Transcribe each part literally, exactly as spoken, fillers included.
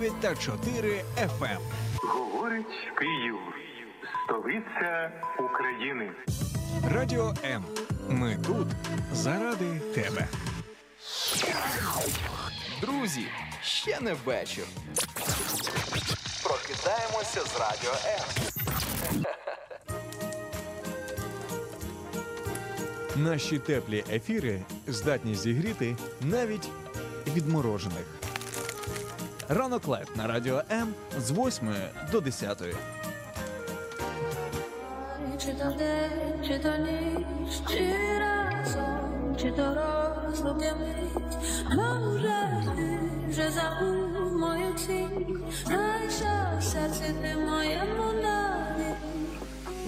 дев'яносто чотири еф ем. Говорить Київ, столиця України. Радіо М. Ми тут заради тебе. Друзі, ще не вечір. Прокидаємося з Радіо М. Наші теплі ефіри здатні зігріти навіть відморожених. Ранок лайв на Радіо М з восьмої до десятої. Чи то день, чи то ніч, чи разом, чи то розлукнемить. Може, ти вже забув мою ціль, знайшов серце ти моєму навіть.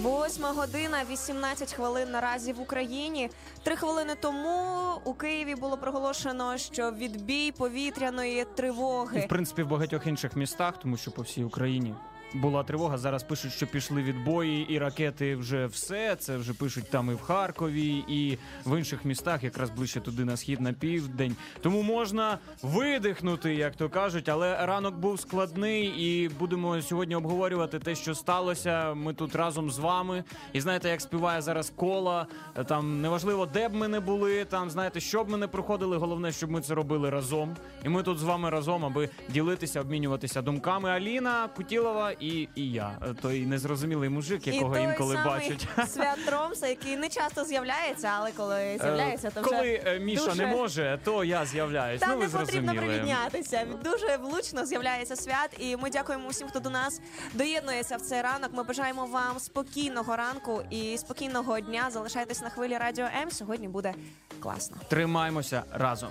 Восьма година, вісімнадцять хвилин наразі в Україні. Три хвилини тому у Києві було проголошено, що відбій повітряної тривоги. І, в принципі, в багатьох інших містах, тому що по всій Україні була тривога. Зараз пишуть, що пішли відбої і ракети вже все. Це вже пишуть там і в Харкові, і в інших містах, якраз ближче туди на схід, на південь. Тому можна видихнути, як то кажуть. Але ранок був складний і будемо сьогодні обговорювати те, що сталося. Ми тут разом з вами. І знаєте, як співає зараз Кола. Там неважливо, де б ми не були, там, знаєте, що б ми не проходили. Головне, щоб ми це робили разом. І ми тут з вами разом, аби ділитися, обмінюватися думками. Аліна Кутілова І, і я, той незрозумілий мужик, якого інколи бачать. І той самий Свят Тромса, який не часто з'являється, але коли з'являється, то вже коли Міша дуже не може, то я з'являюсь. Та ну, не потрібно прирівнятися. Дуже влучно з'являється Свят, і ми дякуємо усім, хто до нас доєднується в цей ранок. Ми бажаємо вам спокійного ранку і спокійного дня. Залишайтесь на хвилі Радіо М. Сьогодні буде класно. Тримаємося разом.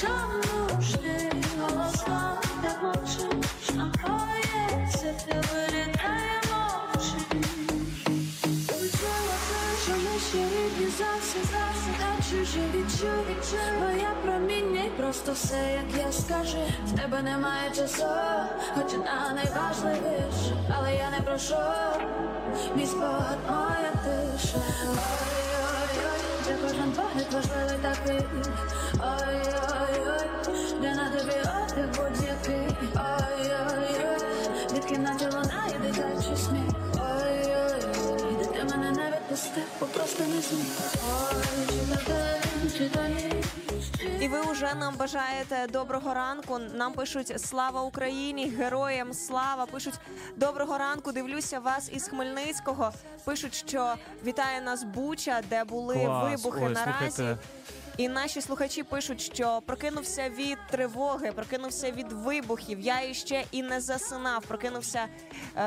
Чому ж ти голоса не хочеш, а боється, ти вилітає мовчі? Відчула те, що ми ще рідні, завжди, завжди, так чужі, відчув, відчув. Твоє проміння і просто все, як я скажу. В тебе немає часу, хоча на найважливіше. Але я не прошу, мій спогад, моя тиша. Ой-ой-ой, де кожен погляд важливий такий. Ой-ой-ой, де на тобі одяг будь-який. Ой-ой-ой, від кімнаті лунає дитячий сміх. Ой-ой-ой, де ти мене не відпустив, бо просто не зміг. Ой, чи то день, чи то ніч. І ви уже нам бажаєте доброго ранку. Нам пишуть «Слава Україні», «Героям слава». Пишуть «Доброго ранку, дивлюся вас із Хмельницького». Пишуть, що вітає нас Буча, де були Клас. вибухи Ой, наразі. Слухайте. І наші слухачі пишуть, що прокинувся від тривоги, прокинувся від вибухів, я іще і не засинав, прокинувся е,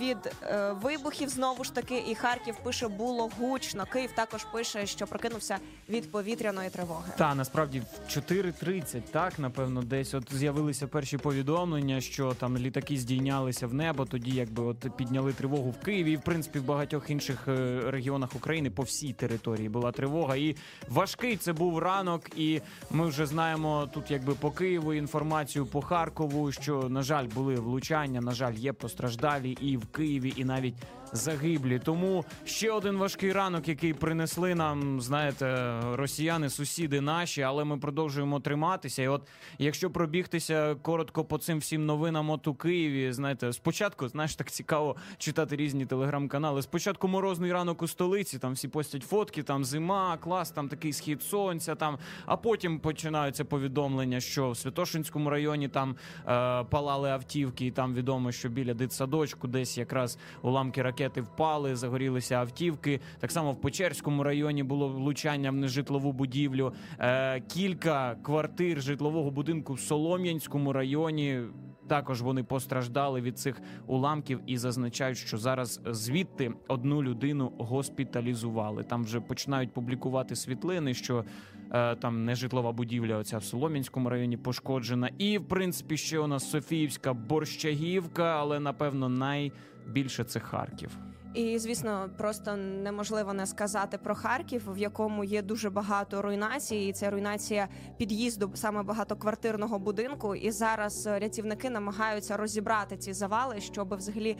від е, вибухів, знову ж таки, і Харків пише, було гучно. Київ також пише, що прокинувся від повітряної тривоги. Та, насправді, в чотири тридцять, так, напевно, десь от з'явилися перші повідомлення, що там літаки здійнялися в небо, тоді якби от підняли тривогу в Києві і, в принципі, в багатьох інших регіонах України по всій території була тривога. І важкий це був ранок, і ми вже знаємо тут якби по Києву інформацію, по Харкову, що, на жаль, були влучання, на жаль, є постраждалі і в Києві, і навіть загиблі. Тому ще один важкий ранок, який принесли нам, знаєте, росіяни, сусіди наші, але ми продовжуємо триматися. І от якщо пробігтися коротко по цим всім новинам от у Києві, знаєте, спочатку, знаєш, так цікаво читати різні телеграм-канали. Спочатку морозний ранок у столиці, там всі постять фотки, там зима, клас, там такий схід сонця, там, а потім починаються повідомлення, що в Святошинському районі там е- палали автівки, і там відомо, що біля дитсадочку десь якраз уламки ракет впали, загорілися автівки. Так само в Печерському районі було влучання в нежитлову будівлю. Е, кілька квартир житлового будинку в Солом'янському районі. Також вони постраждали від цих уламків і зазначають, що зараз звідти одну людину госпіталізували. Там вже починають публікувати світлини, що е, там нежитлова будівля оця в Солом'янському районі пошкоджена. І, в принципі, ще у нас Софіївська Борщагівка, але, напевно, най... більше це Харків. І, звісно, просто неможливо не сказати про Харків, в якому є дуже багато руйнацій. І це руйнація під'їзду саме багатоквартирного будинку. І зараз рятівники намагаються розібрати ці завали, щоб взагалі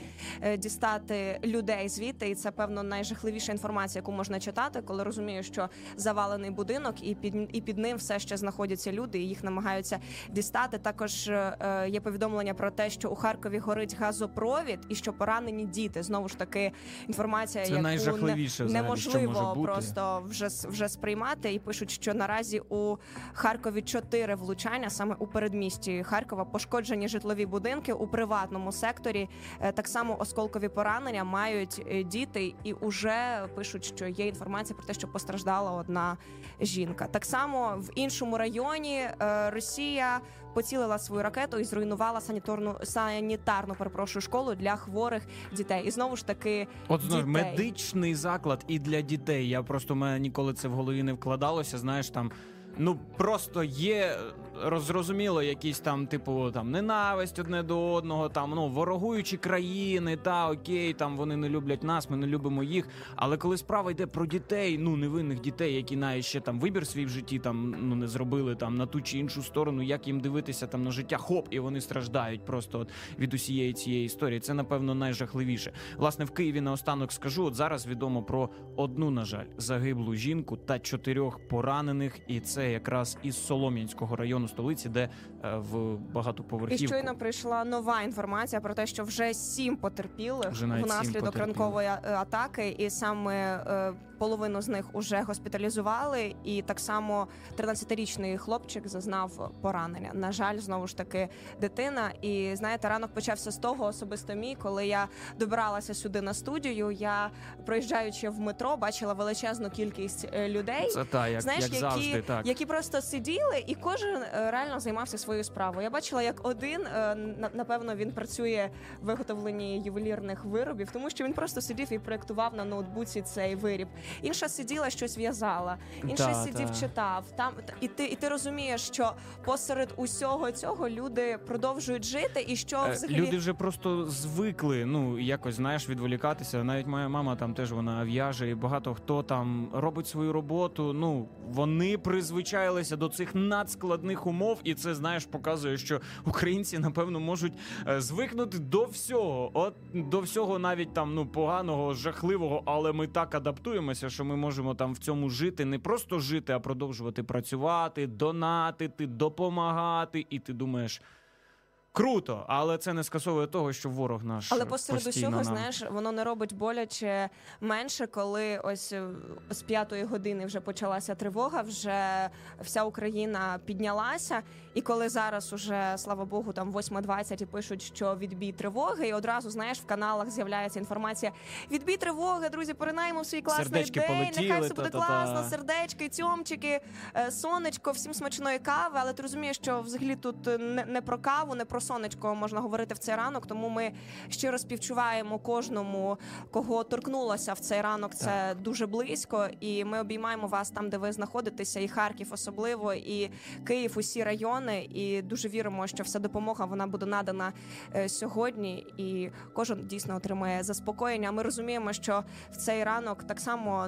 дістати людей звідти. І це, певно, найжахливіша інформація, яку можна читати, коли розумієш, що завалений будинок і під і під ним все ще знаходяться люди, і їх намагаються дістати. Також е, є повідомлення про те, що у Харкові горить газопровід і що поранені діти. Знову ж таки, інформація, це яку не, неможливо просто вже, вже сприймати. І пишуть, що наразі у Харкові чотири влучання саме у передмісті Харкова, пошкоджені житлові будинки у приватному секторі. Е, так само осколкові поранення мають діти, і уже пишуть, що є інформація про те, що постраждала одна жінка. Так само в іншому районі е, Росія поцілила свою ракету і зруйнувала санітарну, санітарну, перепрошую, школу для хворих дітей. І знову ж таки, от знову медичний заклад і для дітей. Я просто, мене ніколи це в голові не вкладалося, знаєш, там ну просто є, розрозуміло, якісь там, типу, там ненависть одне до одного, там ну ворогуючі країни, та окей, там вони не люблять нас, ми не любимо їх. Але коли справа йде про дітей, ну невинних дітей, які навіть ще там вибір свій в житті там ну не зробили там на ту чи іншу сторону, як їм дивитися там на життя, хоп, і вони страждають просто от від усієї цієї історії. Це напевно найжахливіше. Власне, в Києві наостанок скажу, от зараз відомо про одну, на жаль, загиблу жінку та чотирьох поранених, і це якраз із Солом'янського району столиці, де е, в багатоповерхівку. І щойно прийшла нова інформація про те, що вже сім потерпілих внаслідок ранкової атаки, і саме е, половину з них уже госпіталізували, і так само тринадцятирічний хлопчик зазнав поранення. На жаль, знову ж таки, дитина. І, знаєте, ранок почався з того, особисто мій, коли я добиралася сюди на студію, я, проїжджаючи в метро, бачила величезну кількість людей. Це та, як, знаєш, як які... завжди, так. Які просто сиділи, і кожен реально займався своєю справою. Я бачила, як один, напевно, він працює в виготовленні ювелірних виробів, тому що він просто сидів і проєктував на ноутбуці цей виріб. Інша сиділа, щось в'язала, інша да, сидів, да. читав. Там, і, ти, і ти розумієш, що посеред усього цього люди продовжують жити, і що взагалі... Люди вже просто звикли, ну, якось, знаєш, відволікатися. Навіть моя мама там теж, вона в'яже, і багато хто там робить свою роботу, ну, вони призвичайно звичайлися до цих надскладних умов, і це, знаєш, показує, що українці, напевно, можуть звикнути до всього. От до всього навіть там, ну, поганого, жахливого, але ми так адаптуємося, що ми можемо там в цьому жити, не просто жити, а продовжувати працювати, донатити, допомагати, і ти думаєш... Круто, але це не скасовує того, що ворог наш постійно. Але посеред усього, знаєш, воно не робить боляче менше, коли ось з п'ятої години вже почалася тривога, вже вся Україна піднялася, і коли зараз уже, слава Богу, там восьма двадцять і пишуть, що відбій тривоги, і одразу, знаєш, в каналах з'являється інформація: відбій тривоги, друзі, поринаємо в свій класний сердечки день, полетіли, нехай все буде та, класно, та, та. сердечки, цьомчики, сонечко, всім смачної кави, але ти розумієш, що взагалі тут не, не про каву, не про сонечко можна говорити в цей ранок, тому ми щиро співчуваємо кожному, кого торкнулося в цей ранок. Це так. Дуже близько, і ми обіймаємо вас там, де ви знаходитеся, і Харків особливо, і Київ, усі райони, і дуже віримо, що вся допомога, вона буде надана е, сьогодні, і кожен дійсно отримає заспокоєння. Ми розуміємо, що в цей ранок так само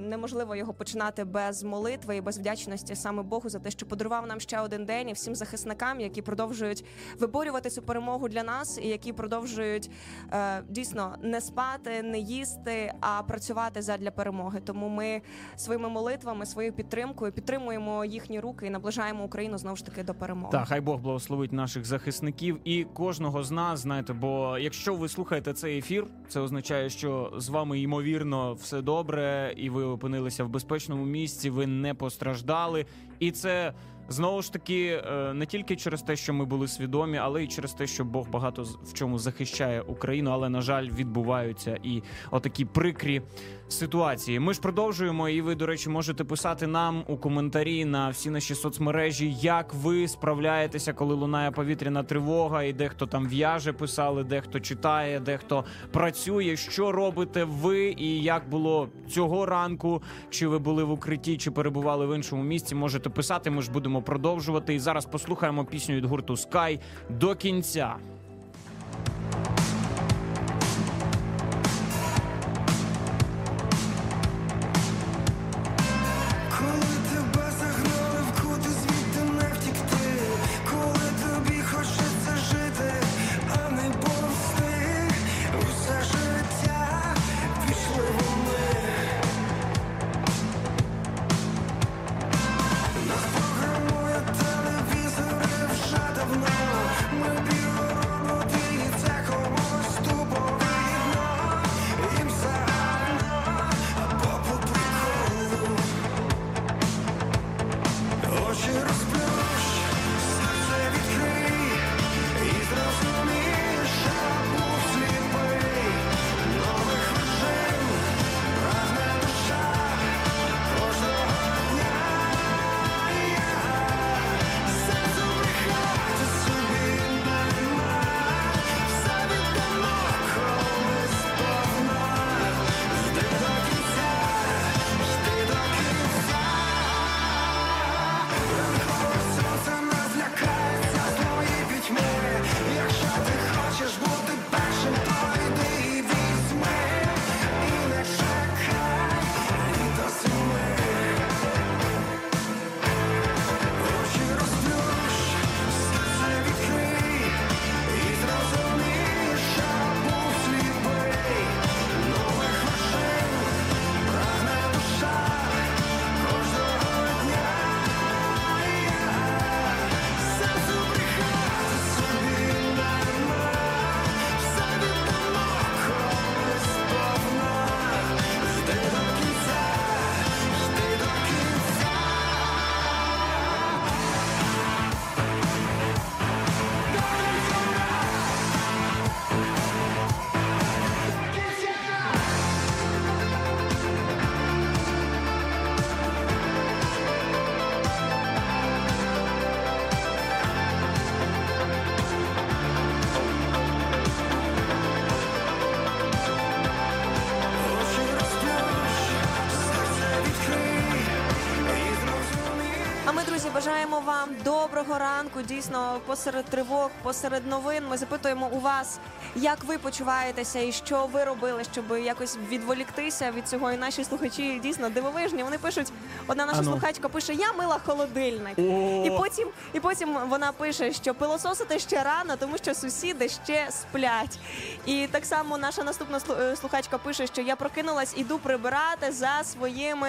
неможливо його починати без молитви і без вдячності саме Богу за те, що подарував нам ще один день, і всім захисникам, які продовжують вибухати борювати цю перемогу для нас, і які продовжують е, дійсно не спати, не їсти, а працювати задля перемоги. Тому ми своїми молитвами, своєю підтримкою підтримуємо їхні руки і наближаємо Україну знову ж таки до перемоги. Так, хай Бог благословить наших захисників і кожного з нас, знаєте, бо якщо ви слухаєте цей ефір, це означає, що з вами, ймовірно, все добре, і ви опинилися в безпечному місці, ви не постраждали, і це... Знову ж таки, не тільки через те, що ми були свідомі, але й через те, що Бог багато в чому захищає Україну, але, на жаль, відбуваються і отакі прикрі ситуації. Ми ж продовжуємо, і ви, до речі, можете писати нам у коментарі на всі наші соцмережі, як ви справляєтеся, коли лунає повітряна тривога, і дехто там в'яже писали, дехто читає, дехто працює. Що робите ви і як було цього ранку, чи ви були в укритті, чи перебували в іншому місці, можете писати, ми ж будемо продовжувати. І зараз послухаємо пісню від гурту Sky до кінця. друзі, бажаємо вам доброго ранку. Дійсно, посеред тривог, посеред новин ми запитуємо у вас, як ви почуваєтеся і що ви робили, щоб якось відволіктися від цього. І наші слухачі дійсно дивовижні. Вони пишуть, одна наша Ану. слухачка пише, я мила холодильник. І потім, і потім вона пише, що пилососити ще рано, тому що сусіди ще сплять. І так само наша наступна слухачка пише, що я прокинулась, іду прибирати за своїми...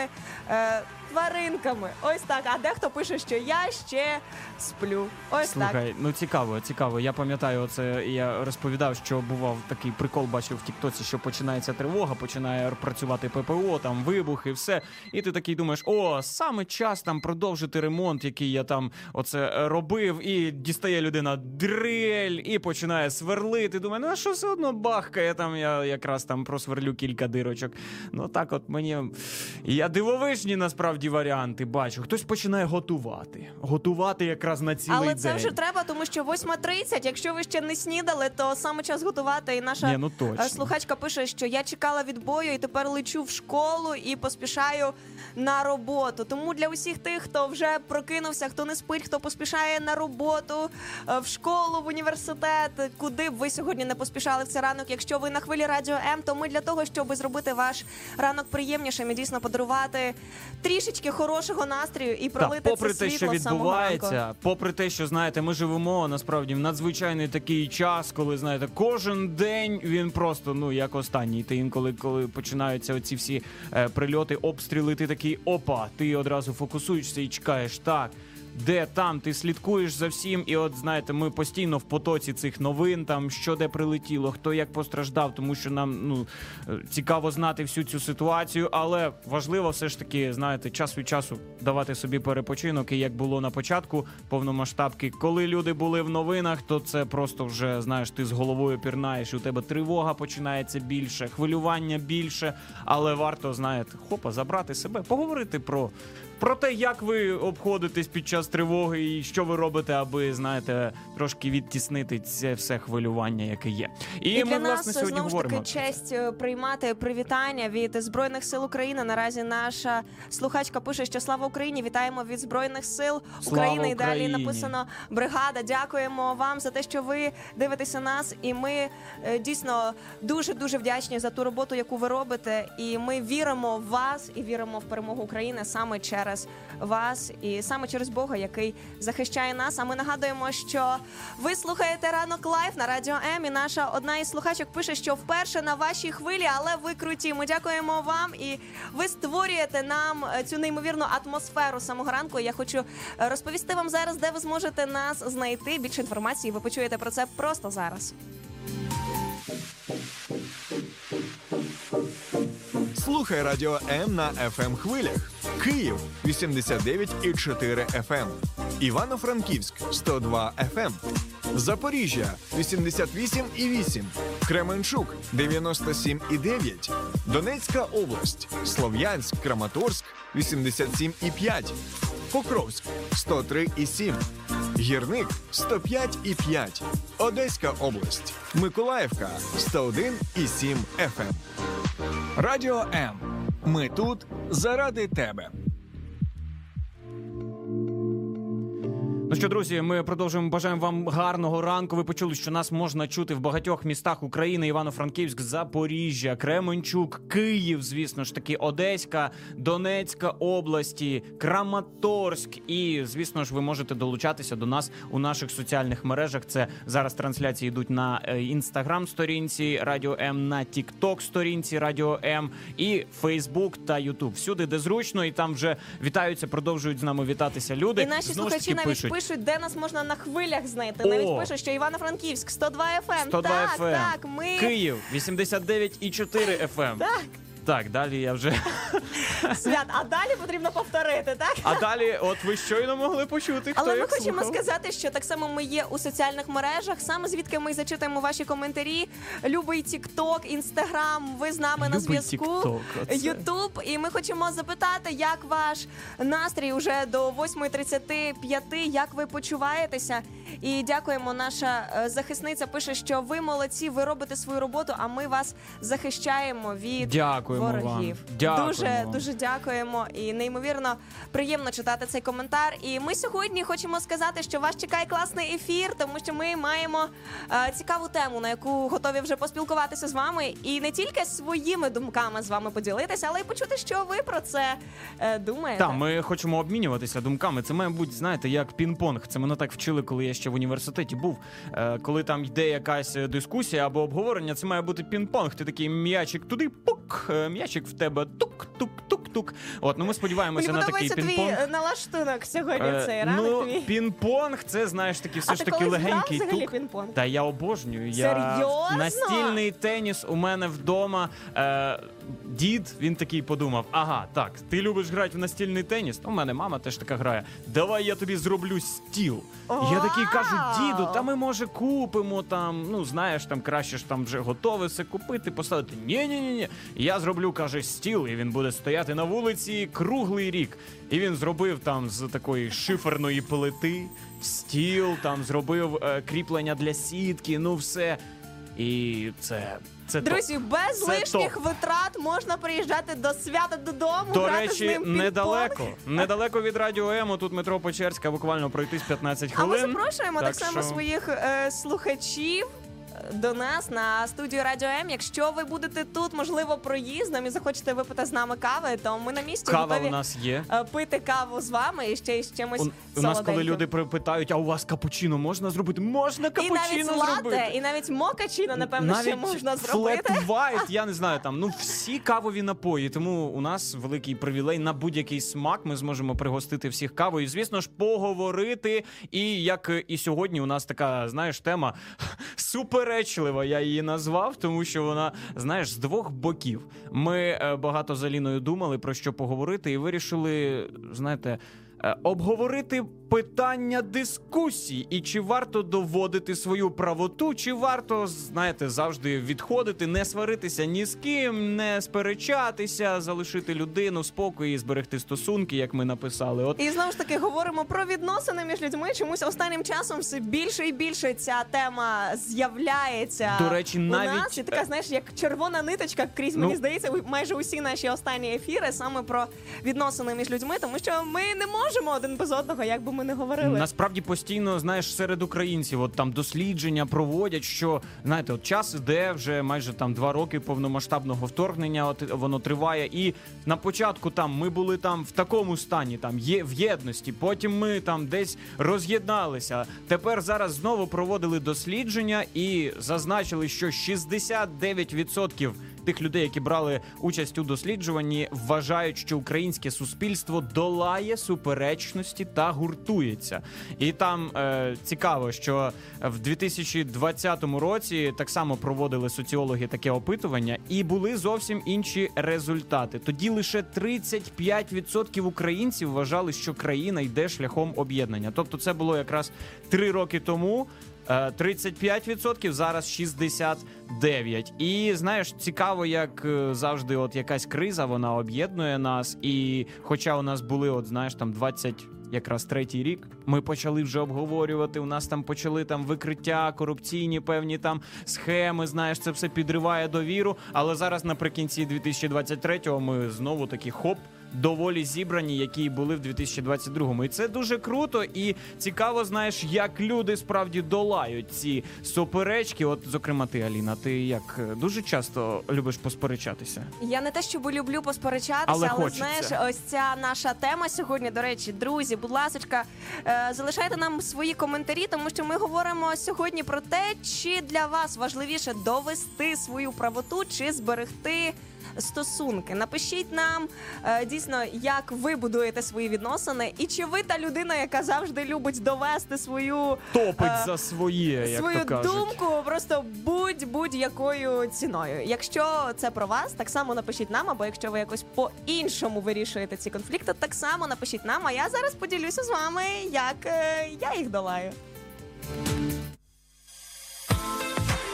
Е, тваринками. Ось так. А дехто пише, що я ще сплю. Ось Слухай, так. Слухай, ну цікаво, цікаво. Я пам'ятаю, оце, я розповідав, що бував такий прикол, бачив в тіктоці, що починається тривога, починає працювати ППО, там вибухи, все. І ти такий думаєш, о, саме час там продовжити ремонт, який я там оце робив, і дістає людина дрель, і починає сверлити. Думаю, ну а що все одно бахкає, там я якраз там просверлю кілька дирочок. Ну так от мені... Я дивовижні, насправді, варіанти бачу. Хтось починає готувати. Готувати якраз на цілий день. Але це день. Вже треба, тому що восьма тридцять, якщо ви ще не снідали, то саме час готувати. І наша не, ну, слухачка пише, що я чекала відбою і тепер лечу в школу і поспішаю на роботу. Тому для усіх тих, хто вже прокинувся, хто не спить, хто поспішає на роботу, в школу, в університет, куди б ви сьогодні не поспішали в цей ранок. Якщо ви на хвилі Радіо М, то ми для того, щоб зробити ваш ранок приємнішим і дійсно подарувати трішечки хорошого настрою і пролити так, попри це те, світло що відбувається, самого попри те, що, знаєте, ми живемо, насправді, в надзвичайний такий час, коли, знаєте, кожен день він просто, ну, як останній. Ти інколи, коли починаються оці всі е, прильоти, обстріли, ти такий, опа, ти одразу фокусуєшся і чекаєш, так, де там, ти слідкуєш за всім, і от, знаєте, ми постійно в потоці цих новин, там, що де прилетіло, хто як постраждав, тому що нам, ну, цікаво знати всю цю ситуацію, але важливо все ж таки, знаєте, час від часу давати собі перепочинок, і як було на початку повномасштабки, коли люди були в новинах, то це просто вже, знаєш, ти з головою пірнаєш, і у тебе тривога починається більше, хвилювання більше, але варто, знаєте, хопа, забрати себе, поговорити про... Про те, як ви обходитесь під час тривоги і що ви робите, аби, знаєте, трошки відтіснити це все хвилювання, яке є. І, і ми, власне, сьогодні знову говоримо. Таки честь приймати привітання від Збройних сил України. Наразі наша слухачка пише, що слава Україні, вітаємо від Збройних сил слава України. І далі написано бригада. Дякуємо вам за те, що ви дивитеся нас. І ми дійсно дуже-дуже вдячні за ту роботу, яку ви робите. І ми віримо в вас і віримо в перемогу України саме через раз вас і саме через Бога, який захищає нас. А ми нагадуємо, що ви слухаєте «Ранок Лайф» на Радіо М, і наша одна із слухачок пише, що вперше на вашій хвилі, але ви круті. Ми дякуємо вам, і ви створюєте нам цю неймовірну атмосферу самого ранку. Я хочу розповісти вам зараз, де ви зможете нас знайти. Більше інформації ви почуєте про це просто зараз. Слухай Радіо М на еф ем хвилях. Київ вісімдесят дев'ять цілих чотири еф ем, Івано-Франківськ сто два еф ем, Запоріжжя вісімдесят вісім цілих вісім, Кременчук дев'яносто сім цілих дев'ять, Донецька область, Слов'янськ, Краматорськ вісімдесят сім цілих п'ять, Покровськ сто три цілих сім, Гірник сто п'ять цілих п'ять, Одеська область, Миколаївка сто один цілих сім еф ем. Радіо М. Ми тут заради тебе. Ну що, друзі, ми продовжуємо. Бажаємо вам гарного ранку. Ви почули, що нас можна чути в багатьох містах України. Івано-Франківськ, Запоріжжя, Кременчук, Київ, звісно ж таки, Одеська, Донецька області, Краматорськ. І, звісно ж, ви можете долучатися до нас у наших соціальних мережах. Це зараз трансляції йдуть на Інстаграм-сторінці Радіо М, на Тік-Ток-сторінці Радіо М і Фейсбук та Ютуб. Всюди, де зручно, і там вже вітаються, продовжують з нами вітатися люди. І наші знову слухачі навіть пишуть. Пишуть, де нас можна на хвилях знайти. О! Навіть пишуть, що Івано-Франківськ сто два еф ем. сто два так, еф ем. Так, ми... Київ вісімдесят дев'ять цілих чотири еф ем. Так. Так, далі я вже... Свят, а далі потрібно повторити, так? А далі, от ви щойно могли почути, хто Але ми хочемо слухав. Сказати, що так само ми є у соціальних мережах, саме звідки ми зачитаємо ваші коментарі. Любий тік-ток, інстаграм, ви з нами Любий на зв'язку, ютуб. І ми хочемо запитати, як ваш настрій уже до восьма тридцять п'ять, як ви почуваєтеся. І дякуємо, наша захисниця пише, що ви молодці, ви робите свою роботу, а ми вас захищаємо від... Дякую. дякуємо ворогів. Вам. Дякуємо. Дуже, дуже дякуємо. І неймовірно приємно читати цей коментар. І ми сьогодні хочемо сказати, що вас чекає класний ефір, тому що ми маємо е, цікаву тему, на яку готові вже поспілкуватися з вами. І не тільки своїми думками з вами поділитися, але й почути, що ви про це е, думаєте. Так, ми хочемо обмінюватися думками. Це має бути, знаєте, як пінг-понг. Це мене так вчили, коли я ще в університеті був. Е, коли там йде якась дискусія або обговорення, це має бути пінг-понг. Ти такий м'ячик туди, пук, м'ячик в тебе тук-тук-тук-тук. От, ну ми сподіваємося на такий пінг-понг. Мені подобається твій налаштунок сьогодні, цей ранок ну, твій. Ну, пінг-понг, це, знаєш, такий все а ж таки легенький тук. А ти колись грав взагалі пінг-понг? Та я обожнюю. Серйозно? Я... Настільний теніс у мене вдома. Е... Дід, він такий подумав, ага, так, ти любиш грати в настільний теніс? У мене мама теж така грає. Давай я тобі зроблю стіл. Вау! Я такий кажу, діду, та ми, може, купимо там, ну, знаєш, там краще ж там вже готове все купити, поставити. Ні-ні-ні, я зроблю, каже, стіл, і він буде стояти на вулиці круглий рік. І він зробив там з такої шиферної плити стіл, там зробив е, кріплення для сітки, ну все. І це... Це друзі, топ. без це лишніх топ. витрат можна приїжджати до Свята додому, до грати речі, з ним пінг-понг. недалеко, недалеко від Радіо М, тут метро Печерська, буквально пройтись п'ятнадцять хвилин. А ми запрошуємо так, так само що... своїх е, слухачів до нас на студію Радіо М. Якщо ви будете тут, можливо, проїздом і захочете випити з нами кави, то ми на місці Кава готові у нас є. пити каву з вами і ще із чимось солоденьким. У нас, коли люди питають, а у вас капучино можна зробити? Можна капучино зробити. І навіть зробити. лате, і навіть мокачино, напевно, навіть ще можна зробити. Навіть флет вайт, я не знаю, там, ну, всі кавові напої. Тому у нас великий привілей на будь-який смак. Ми зможемо пригостити всіх кавою. І, звісно ж, поговорити. І, як і сьогодні, у нас така, знаєш, тема супер Речлива я її назвав, тому що вона, знаєш, з двох боків. Ми багато з Аліною думали, про що поговорити, і вирішили, знаєте, обговорити питання дискусій. І чи варто доводити свою правоту, чи варто, знаєте, завжди відходити, не сваритися ні з ким, не сперечатися, залишити людину в спокої, зберегти стосунки, як ми написали. От. І знову ж таки говоримо про відносини між людьми. Чомусь останнім часом все більше і більше ця тема з'являється. До речі, навіть... у нас. І така, знаєш, як червона ниточка крізь, ну... мені здається, майже усі наші останні ефіри саме про відносини між людьми, тому що ми не можемо Можемо один без одного, як би ми не говорили. Насправді постійно, знаєш, серед українців от там дослідження проводять, що, знаєте, от час іде, вже майже там два роки повномасштабного вторгнення, от воно триває, і на початку там ми були там в такому стані, там є в єдності, потім ми там десь роз'єдналися. Тепер зараз знову проводили дослідження і зазначили, що шістдесят дев'ять відсотків тих людей, які брали участь у досліджуванні, вважають, що українське суспільство долає суперечності та гуртується. І там е, цікаво, що в дві тисячі двадцятому році так само проводили соціологи таке опитування, і були зовсім інші результати. Тоді лише тридцять п'ять відсотків українців вважали, що країна йде шляхом об'єднання. Тобто це було якраз три роки тому, тридцять п'ять відсотків, зараз шістдесят дев'ять. І, знаєш, цікаво, як завжди, от якась криза, вона об'єднує нас. І хоча у нас були, от, знаєш, там двадцять якраз третій рік, ми почали вже обговорювати, у нас там почали там викриття, корупційні певні там схеми, знаєш, це все підриває довіру. Але зараз наприкінці дві тисячі двадцять третього ми знову такі хоп, доволі зібрані, які були в дві тисячі двадцять другому. І це дуже круто і цікаво, знаєш, як люди справді долають ці суперечки. От, зокрема, ти, Аліна, ти як дуже часто любиш посперечатися? Я не те, щоб люблю посперечатися, але, але знаєш, ось ця наша тема сьогодні, до речі, друзі, будь ласочка, залишайте нам свої коментарі, тому що ми говоримо сьогодні про те, чи для вас важливіше довести свою правоту, чи зберегти стосунки. Напишіть нам, дійсно, як ви будуєте свої відносини, і чи ви та людина, яка завжди любить довести свою... Топить е- за своє, як свою то кажуть. Думку просто будь-будь-якою ціною. Якщо це про вас, так само напишіть нам, або якщо ви якось по-іншому вирішуєте ці конфлікти, так само напишіть нам, а я зараз поділюся з вами, як е- я їх долаю.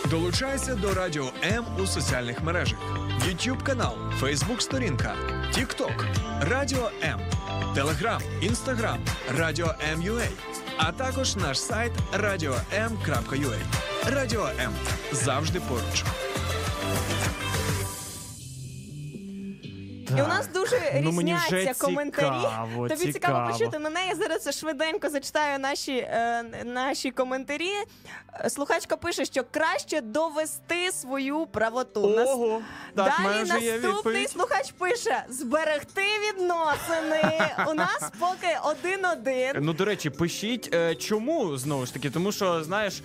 Долучайся до Радіо М у соціальних мережах. Ютуб-канал, Фейсбук-сторінка, Тік-Ток, Радіо М, Телеграм, Інстаграм, Радіо М.ua, а також наш сайт радіо ем крапка ю а. Радіо М. Завжди поруч. І у нас дуже різняться коментарі. Тобі цікаво почути. На неї зараз швиденько зачитаю наші, наші коментарі. Слухачка пише, що краще довести свою правоту. Ого, так, далі наступний слухач пише: зберегти відносини. У нас поки один-один. Ну, до речі, пишіть, чому, знову ж таки, тому що, знаєш,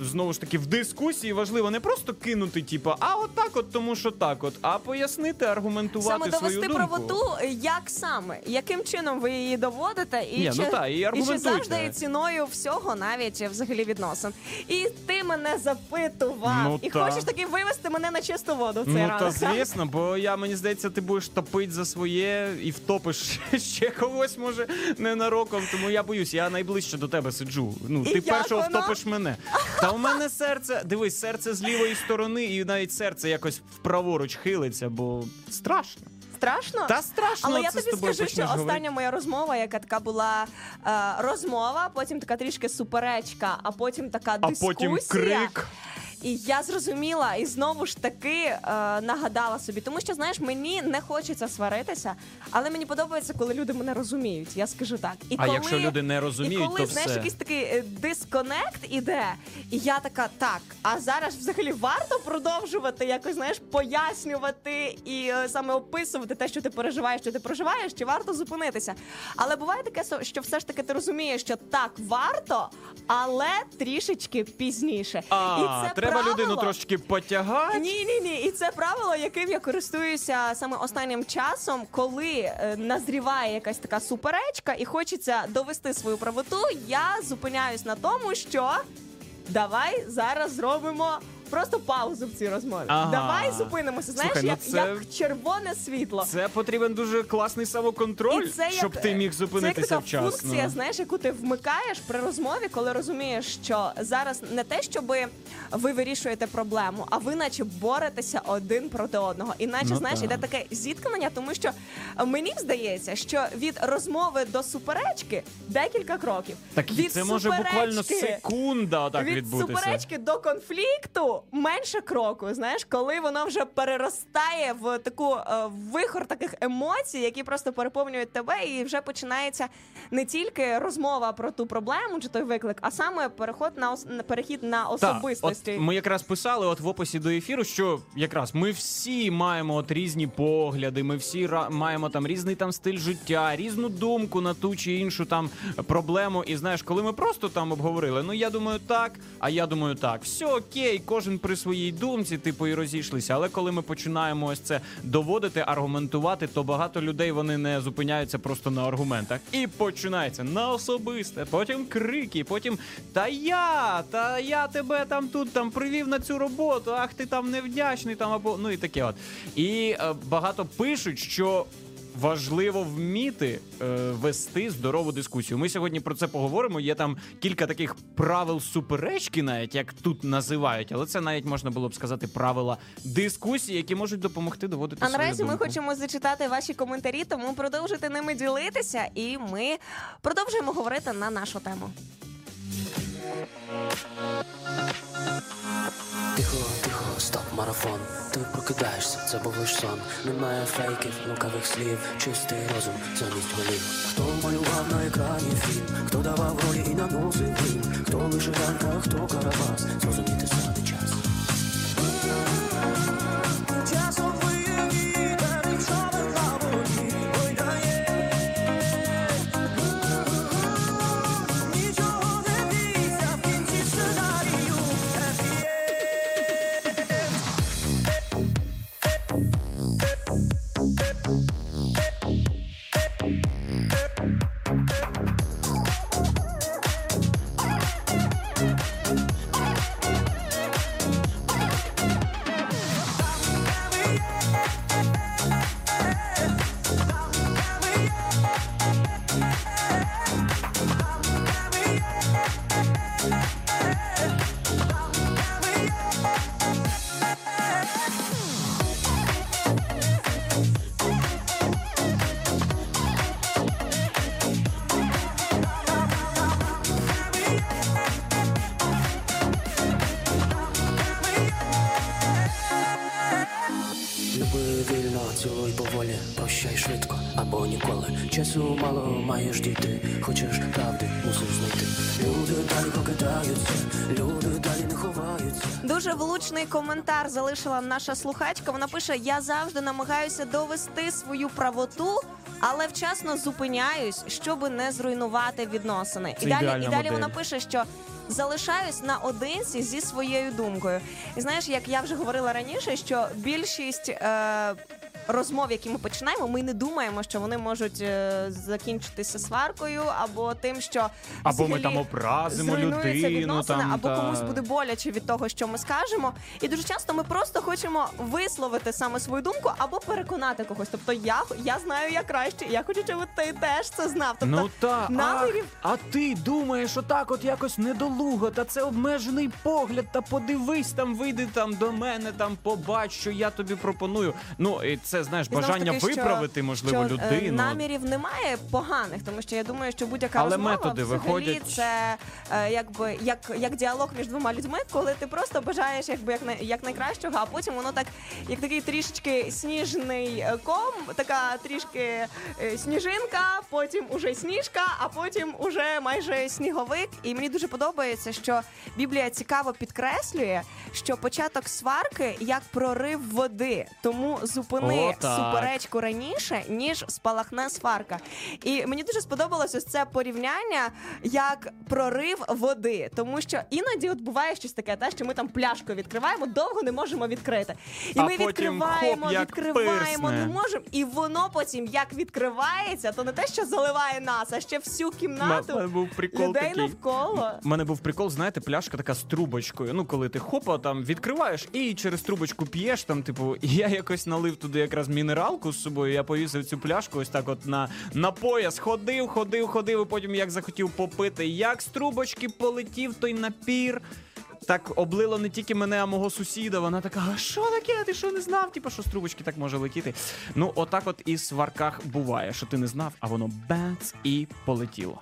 знову ж таки, в дискусії важливо не просто кинути, типу, а от так от, тому що так от, а пояснити, аргументувати саме свою думку. Саме довести правоту, як саме, яким чином ви її доводите, і, Ні, чи, ну, та, і, і чи завжди і ціною всього, навіть взагалі відносин. І ти мене запитував, ну, і та. хочеш таки вивести мене на чисту воду в цей ну, ранок. Ну, звісно, бо я, мені здається, ти будеш топити за своє і втопиш ще когось, може, ненароком, тому я боюсь, я найближче до тебе сиджу. Ну, ти першого вона? втопиш мене. Та у мене серце, дивись, серце з лівої сторони, і навіть серце якось вправоруч хилиться, бо страшно. Страшно? Та страшно. Але я тобі скажу, що остання говорити. моя розмова, яка така була е, розмова, потім така трішки суперечка, а потім така дискусія. А потім крик. І я зрозуміла, і знову ж таки е, нагадала собі. Тому що, знаєш, мені не хочеться сваритися, але мені подобається, коли люди мене розуміють. Я скажу так. І а коли, якщо люди не розуміють, то все. І коли, знаєш, все. якийсь такий дисконект іде, і я така, так, а зараз взагалі варто продовжувати якось, знаєш, пояснювати і е, саме описувати те, що ти переживаєш, що ти проживаєш, чи варто зупинитися. Але буває таке, що все ж таки ти розумієш, що так, варто, але трішечки пізніше. А, і це треба людину трошечки потягати. Ні-ні-ні, і це правило, яким я користуюся саме останнім часом, коли назріває якась така суперечка і хочеться довести свою правоту, я зупиняюсь на тому, що давай зараз зробимо просто паузу в цій розмові. Ага. Давай зупинимося, знаєш, Слухай, як, ну це... як червоне світло. Це потрібен дуже класний самоконтроль, це, щоб як... ти міг зупинитися це, як вчасно. Це така функція, знаєш, яку ти вмикаєш при розмові, коли розумієш, що зараз не те, щоб ви вирішуєте проблему, а ви наче боретеся один проти одного. І наче, ну, знаєш, та. йде таке зіткнення, тому що мені здається, що від розмови до суперечки декілька кроків. Так, від це може буквально секунда так від відбутися. Від суперечки до конфлікту менше кроку, знаєш, коли воно вже переростає в таку е, вихор таких емоцій, які просто переповнюють тебе, і вже починається не тільки розмова про ту проблему чи той виклик, а саме переход на, ос... перехід на особистості. Так, от ми якраз писали от в описі до ефіру, що якраз ми всі маємо от різні погляди, ми всі ра... маємо там різний там стиль життя, різну думку на ту чи іншу там проблему. І знаєш, коли ми просто там обговорили, ну я думаю так, а я думаю так, все окей, кожен при своїй думці, типу, і розійшлися. Але коли ми починаємо ось це доводити, аргументувати, то багато людей, вони не зупиняються просто на аргументах. І починається на особисте, потім крики, потім «Та я! Та я тебе там тут там привів на цю роботу! Ах, ти там невдячний!» там або... Ну і таке от. І е, багато пишуть, що важливо вміти е, вести здорову дискусію. Ми сьогодні про це поговоримо. Є там кілька таких правил суперечки, навіть, як тут називають. Але це навіть можна було б сказати правила дискусії, які можуть допомогти доводити свою думку. А наразі ми хочемо зачитати ваші коментарі, тому продовжуйте ними ділитися. І ми продовжуємо говорити на нашу тему. Тихо, тихо, стоп, марафон. Ти прокидаєшся, це був лиш сон. Немає фейків, лукавих слів, чистий розум замість голів. Хто малював на екрані фільм, хто давав ролі і наносив їм, хто вишиванка, хто карабас, зрозуміти саме час. Часом вияві, перейшове на воді, ой дає. Нічого не бійся, в кінці сценарію теж є. часу мало маєш дійти, хочеш правди, мусиш знайти. Люди далі покидаються, люди далі не ховаються. Дуже влучний коментар залишила наша слухачка. Вона пише: я завжди намагаюся довести свою правоту, але вчасно зупиняюсь, щоби не зруйнувати відносини. Це і далі, і далі вона пише, що залишаюсь наодинці зі своєю думкою. І знаєш, як я вже говорила раніше, що більшість е- розмов, які ми починаємо, ми не думаємо, що вони можуть е- закінчитися сваркою, або тим, що або ми там образимо людину, там, або та... комусь буде боляче від того, що ми скажемо. І дуже часто ми просто хочемо висловити саме свою думку, або переконати когось. Тобто я, я знаю, я краще, я хочу, щоб ти теж це знав. Тобто, ну та, намірів... а, а ти думаєш отак от якось недолуго, та це обмежений погляд, та подивись там, вийди там до мене, там побач, що я тобі пропоную. Ну, і це Це, знаєш, бажання таки, виправити, що, можливо, що, людину. Намірів немає поганих, тому що я думаю, що будь-яка Але розмова методи виходять... це е, якби, як, як діалог між двома людьми, коли ти просто бажаєш якби, як, най, як найкращого, а потім воно так, як такий трішечки сніжний ком, така трішки е, сніжинка, потім уже сніжка, а потім уже майже сніговик. І мені дуже подобається, що Біблія цікаво підкреслює, що початок сварки як прорив води, тому зупини О, суперечку раніше, ніж спалахне сварка. І мені дуже сподобалось ось це порівняння як прорив води, тому що іноді от буває щось таке, та, що ми там пляшку відкриваємо, довго не можемо відкрити. І а ми відкриваємо, хоп, відкриваємо, не можемо, і воно потім як відкривається, то не те, що заливає нас, а ще всю кімнату людей такий. Навколо. У мене був прикол, знаєте, пляшка така з трубочкою, ну коли ти хопа, там відкриваєш і через трубочку п'єш, там типу, я якось налив туди якраз мінералку з собою, я повісив цю пляшку ось так от на, на пояс, ходив, ходив, ходив, і потім як захотів попити, як з трубочки полетів той напір. Так облило не тільки мене, а мого сусіда. Вона така: а що таке? Ти що не знав? Типа, що з трубочки так може летіти? Ну, отак от і в сварках буває, що ти не знав, а воно бац і полетіло.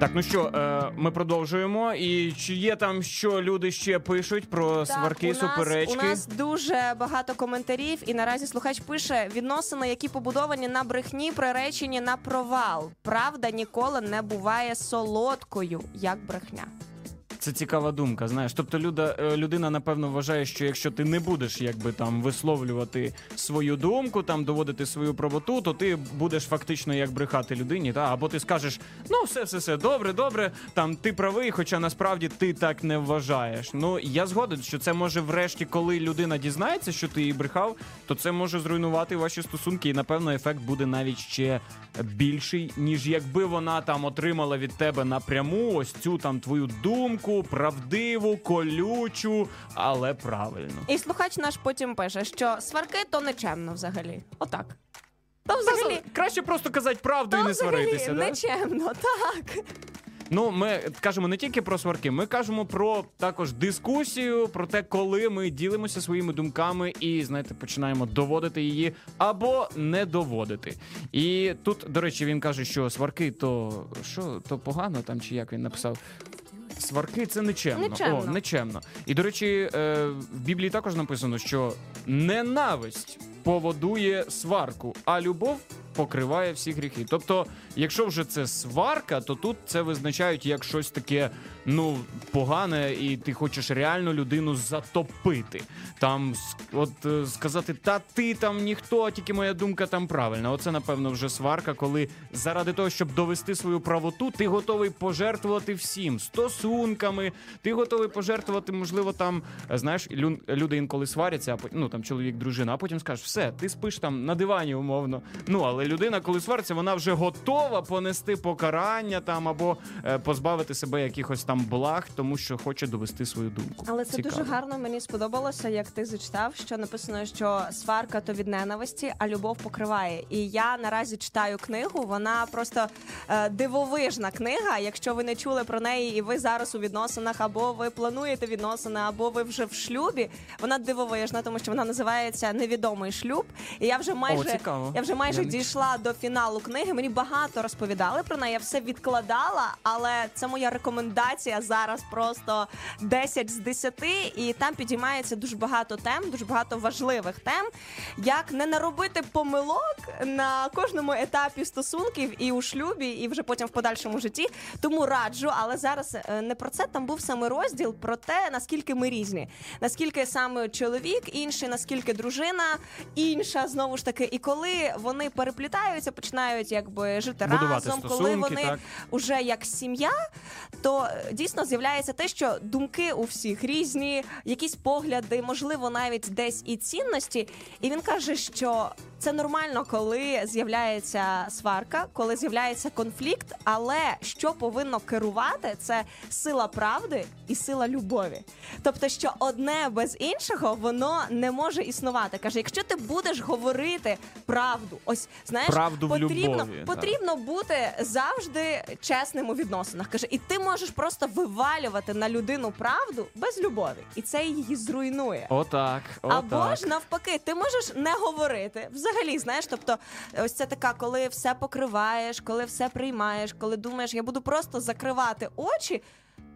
Так, ну що, ми продовжуємо. І чи є там, що люди ще пишуть про так, сварки, у нас, суперечки? У нас дуже багато коментарів, і наразі слухач пише: відносини, які побудовані на брехні, приречені на провал. Правда ніколи не буває солодкою, як брехня. Це цікава думка, знаєш. Тобто люда, людина, напевно, вважає, що якщо ти не будеш якби там висловлювати свою думку, там доводити свою правоту, то ти будеш фактично як брехати людині, та? Або ти скажеш: ну все-все-все, добре-добре, там ти правий, хоча насправді ти так не вважаєш. Ну, я згоден, що це може врешті, коли людина дізнається, що ти їй брехав, то це може зруйнувати ваші стосунки, і, напевно, ефект буде навіть ще більший, ніж якби вона там отримала від тебе напряму ось цю там твою думку, правдиву, колючу, але правильно. І слухач наш потім пише, що сварки то нечемно взагалі. Отак. То взагалі... Так, краще просто казати правду то і не сваритися. То взагалі нечемно, да? Так. Ну, ми кажемо не тільки про сварки, ми кажемо про також дискусію, про те, коли ми ділимося своїми думками і, знаєте, починаємо доводити її або не доводити. І тут, до речі, він каже, що сварки то... Що, то погано там, чи як він написав? Сварки – це нечемно. Нечемно. О, нечемно. І, до речі, е, в Біблії також написано, що ненависть поводує сварку, а любов покриває всі гріхи. Тобто, якщо вже це сварка, то тут це визначають як щось таке, ну, погане, і ти хочеш реально людину затопити. Там, от, сказати: та ти там ніхто, тільки моя думка там правильна. Оце, напевно, вже сварка, коли заради того, щоб довести свою правоту, ти готовий пожертвувати всім. Стосунками, ти готовий пожертвувати, можливо, там, знаєш, люди інколи сваряться, ну, там, чоловік, дружина, а потім скажеш: все, ти спиш там на дивані, умовно. Ну, але людина, коли свариться, вона вже готова понести покарання там або е, позбавити себе якихось там благ, тому що хоче довести свою думку. Але це Цікаво. Дуже гарно мені сподобалося, як ти зачитав, що написано, що сварка то від ненависті, а любов покриває. І я наразі читаю книгу, вона просто е, дивовижна книга. Якщо ви не чули про неї і ви зараз у відносинах, або ви плануєте відносини, або ви вже в шлюбі, вона дивовижна, тому що вона називається «Невідомий шлюб». І я вже майже, О, я вже майже я дійшла дійшла до фіналу книги. Мені багато розповідали про неї, я все відкладала, але це моя рекомендація зараз просто десять з десяти. І там підіймається дуже багато тем, дуже багато важливих тем, як не наробити помилок на кожному етапі стосунків і у шлюбі, і вже потім в подальшому житті. Тому раджу, але зараз не про це. Там був саме розділ про те, наскільки ми різні. Наскільки саме чоловік інший, наскільки дружина інша, знову ж таки. І коли вони переплітаються, починають якби жити будувати разом, стосунки, коли вони так. Уже як сім'я, то дійсно з'являється те, що думки у всіх різні, якісь погляди, можливо, навіть десь і цінності. І він каже, що це нормально, коли з'являється сварка, коли з'являється конфлікт, але що повинно керувати, це сила правди і сила любові. Тобто, що одне без іншого, воно не може існувати. Каже, якщо ти будеш говорити правду, ось, знаєш, правду потрібно, в любові, потрібно бути завжди чесним у відносинах. Каже, і ти можеш просто вивалювати на людину правду без любові, і це її зруйнує. Отак, отак. Або ж навпаки, ти можеш не говорити взагалі, знаєш, тобто ось це така, коли все покриваєш, коли все приймаєш, коли думаєш, я буду просто закривати очі,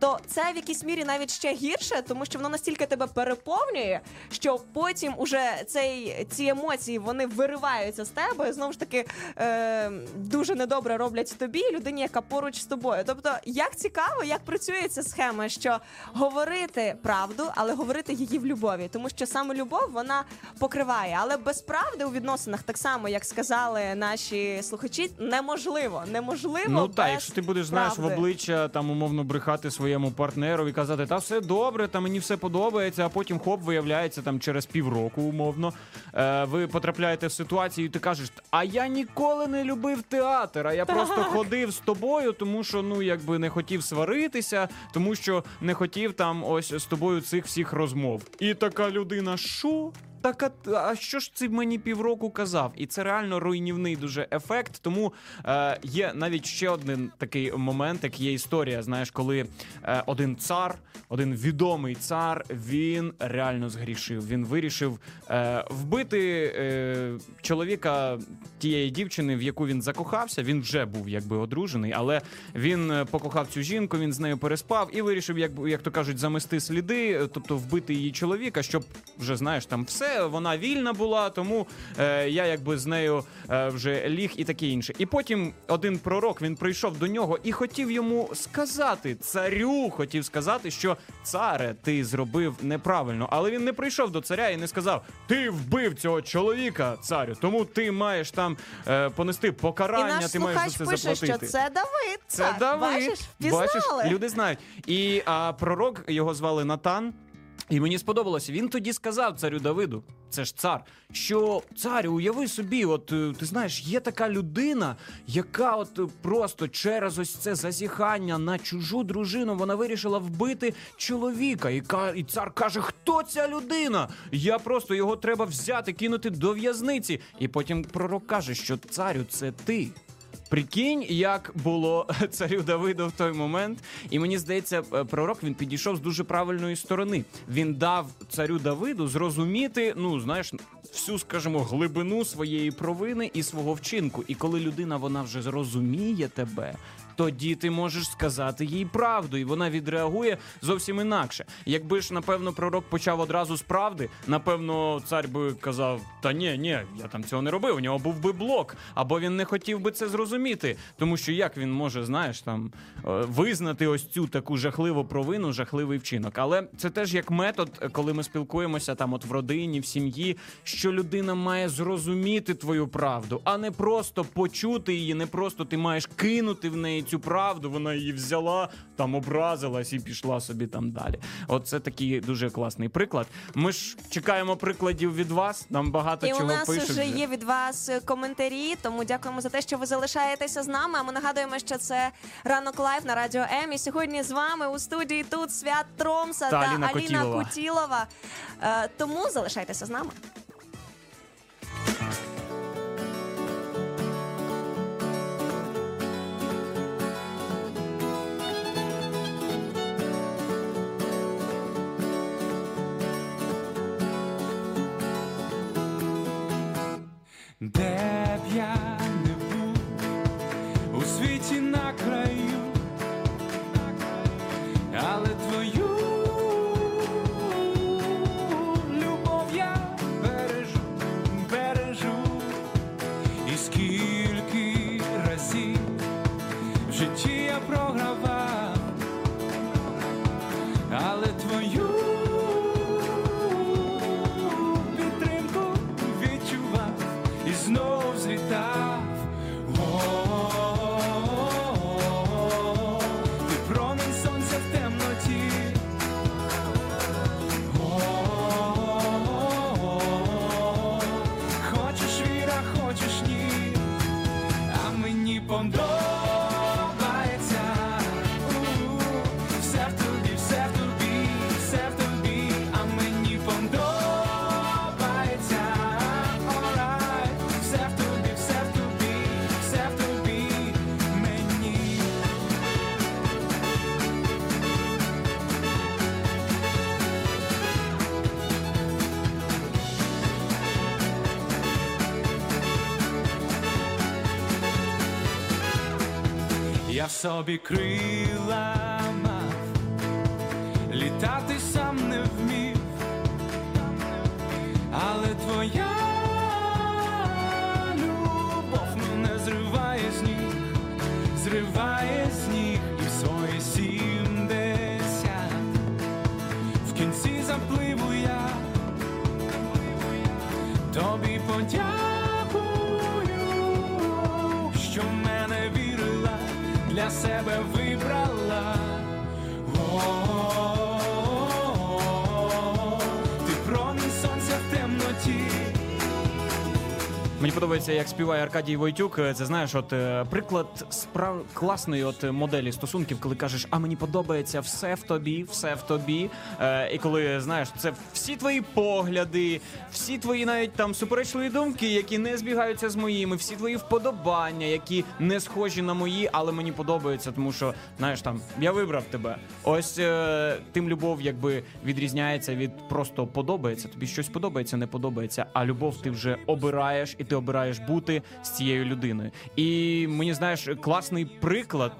то це в якійсь мірі навіть ще гірше, тому що воно настільки тебе переповнює, що потім уже цей, ці емоції, вони вириваються з тебе, знову ж таки, е, дуже недобре роблять тобі, людині, яка поруч з тобою. Тобто, як цікаво, як працює ця схема, що говорити правду, але говорити її в любові, тому що саме любов, вона покриває. Але без правди у відносинах, так само, як сказали наші слухачі, неможливо, неможливо ну, без та, якщо ти будеш, правди. Знаєш, в обличчя, там, умовно, брехати своє своєму партнеру і казати, та все добре, та мені все подобається, а потім хоп, виявляється там через півроку, умовно, е, ви потрапляєте в ситуацію і ти кажеш, а я ніколи не любив театр, а я так. просто ходив з тобою, тому що, ну, якби не хотів сваритися, тому що не хотів там ось з тобою цих всіх розмов. І така людина, що? Так, а, а що ж це мені півроку казав? І це реально руйнівний дуже ефект, тому е, є навіть ще один такий момент, як є історія, знаєш, коли е, один цар, один відомий цар, він реально згрішив, він вирішив е, вбити е, чоловіка тієї дівчини, в яку він закохався, він вже був якби одружений, але він покохав цю жінку, він з нею переспав і вирішив, як, як то кажуть, замести сліди, тобто вбити її чоловіка, щоб вже, знаєш, там все вона вільна була, тому е, я якби з нею е, вже ліг і таке інше. І потім один пророк, він прийшов до нього і хотів йому сказати, царю хотів сказати, що царе, ти зробив неправильно. Але він не прийшов до царя і не сказав, ти вбив цього чоловіка, царю, тому ти маєш там е, понести покарання, ти маєш за це пише, заплатити. І наш слухач пише, що це Давид, цар. Це Давид. Бачиш, впізнали. Люди знають. І а, пророк, його звали Натан, і мені сподобалося, він тоді сказав царю Давиду, це ж цар, що царю, уяви собі, от ти знаєш, є така людина, яка от просто через ось це зазіхання на чужу дружину, вона вирішила вбити чоловіка. І, і цар каже, хто ця людина? Я просто, його треба взяти, кинути до в'язниці. І потім пророк каже, що царю, це ти. Прикинь, як було царю Давиду в той момент. І мені здається, пророк, він підійшов з дуже правильної сторони. Він дав царю Давиду зрозуміти, ну, знаєш, всю, скажімо, глибину своєї провини і свого вчинку. І коли людина, вона вже зрозуміє тебе, тоді ти можеш сказати їй правду, і вона відреагує зовсім інакше. Якби ж, напевно, пророк почав одразу з правди, напевно, цар би казав, та ні, ні, я там цього не робив, у нього був би блок, або він не хотів би це зрозуміти, тому що як він може, знаєш, там, визнати ось цю таку жахливу провину, жахливий вчинок. Але це теж як метод, коли ми спілкуємося там от в родині, в сім'ї, що людина має зрозуміти твою правду, а не просто почути її, не просто ти маєш кинути в неї цю правду, вона її взяла, там образилась і пішла собі там далі. Оце такий дуже класний приклад. Ми ж чекаємо прикладів від вас, нам багато і чого пишуть. І у нас пишуть, вже є від вас коментарі, тому дякуємо за те, що ви залишаєтеся з нами. А ми нагадуємо, що це «Ранок лайв» на Радіо М. І сьогодні з вами у студії тут Свят Тромса та, та Аліна, Аліна Кутілова. Кутілова. Тому залишайтеся з нами. Де б я на собі крила мав, літати сам не вмів, але твоя любов мене зриває з ніг, зриває з ніг і в свої сімдесят. В кінці запливу я, тобі подякую, що мене вірила, для себе вибрала. Ти промінь сонця в темноті. Мені подобається, як співає Аркадій Войтюк. Це, знаєш, от приклад справ... класної от моделі стосунків, коли кажеш, а мені подобається все в тобі, все в тобі. Е, і коли, знаєш, це всі твої погляди, всі твої навіть там суперечливі думки, які не збігаються з моїми, всі твої вподобання, які не схожі на мої, але мені подобаються, тому що, знаєш, там, я вибрав тебе. Ось е, тим любов, якби, відрізняється від просто подобається, тобі щось подобається, не подобається, а любов ти вже обираєш, і ти обираєш бути з цією людиною. І мені, знаєш, класний приклад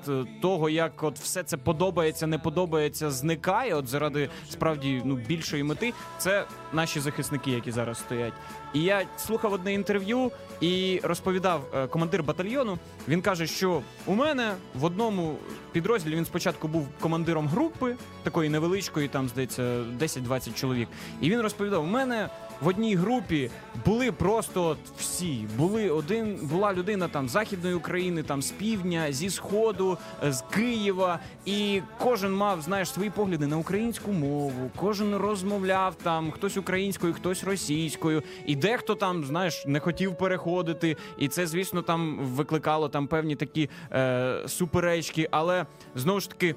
того, як от все це подобається, не подобається, зникає, от заради, справді, ну, більшої мети, це наші захисники, які зараз стоять. І я слухав одне інтерв'ю і розповідав командир батальйону, він каже, що у мене в одному підрозділі, він спочатку був командиром групи, такої невеличкої, там, здається, десять-двадцять чоловік. І він розповідав, у мене в одній групі були просто от всі. Були один, була людина там з Західної України, там з Півдня, зі Сходу, з Києва. І кожен мав, знаєш, свої погляди на українську мову. Кожен розмовляв там, хтось українською, хтось російською. І дехто там, знаєш, не хотів переходити. І це, звісно, там викликало там певні такі е, суперечки. Але, знову ж таки,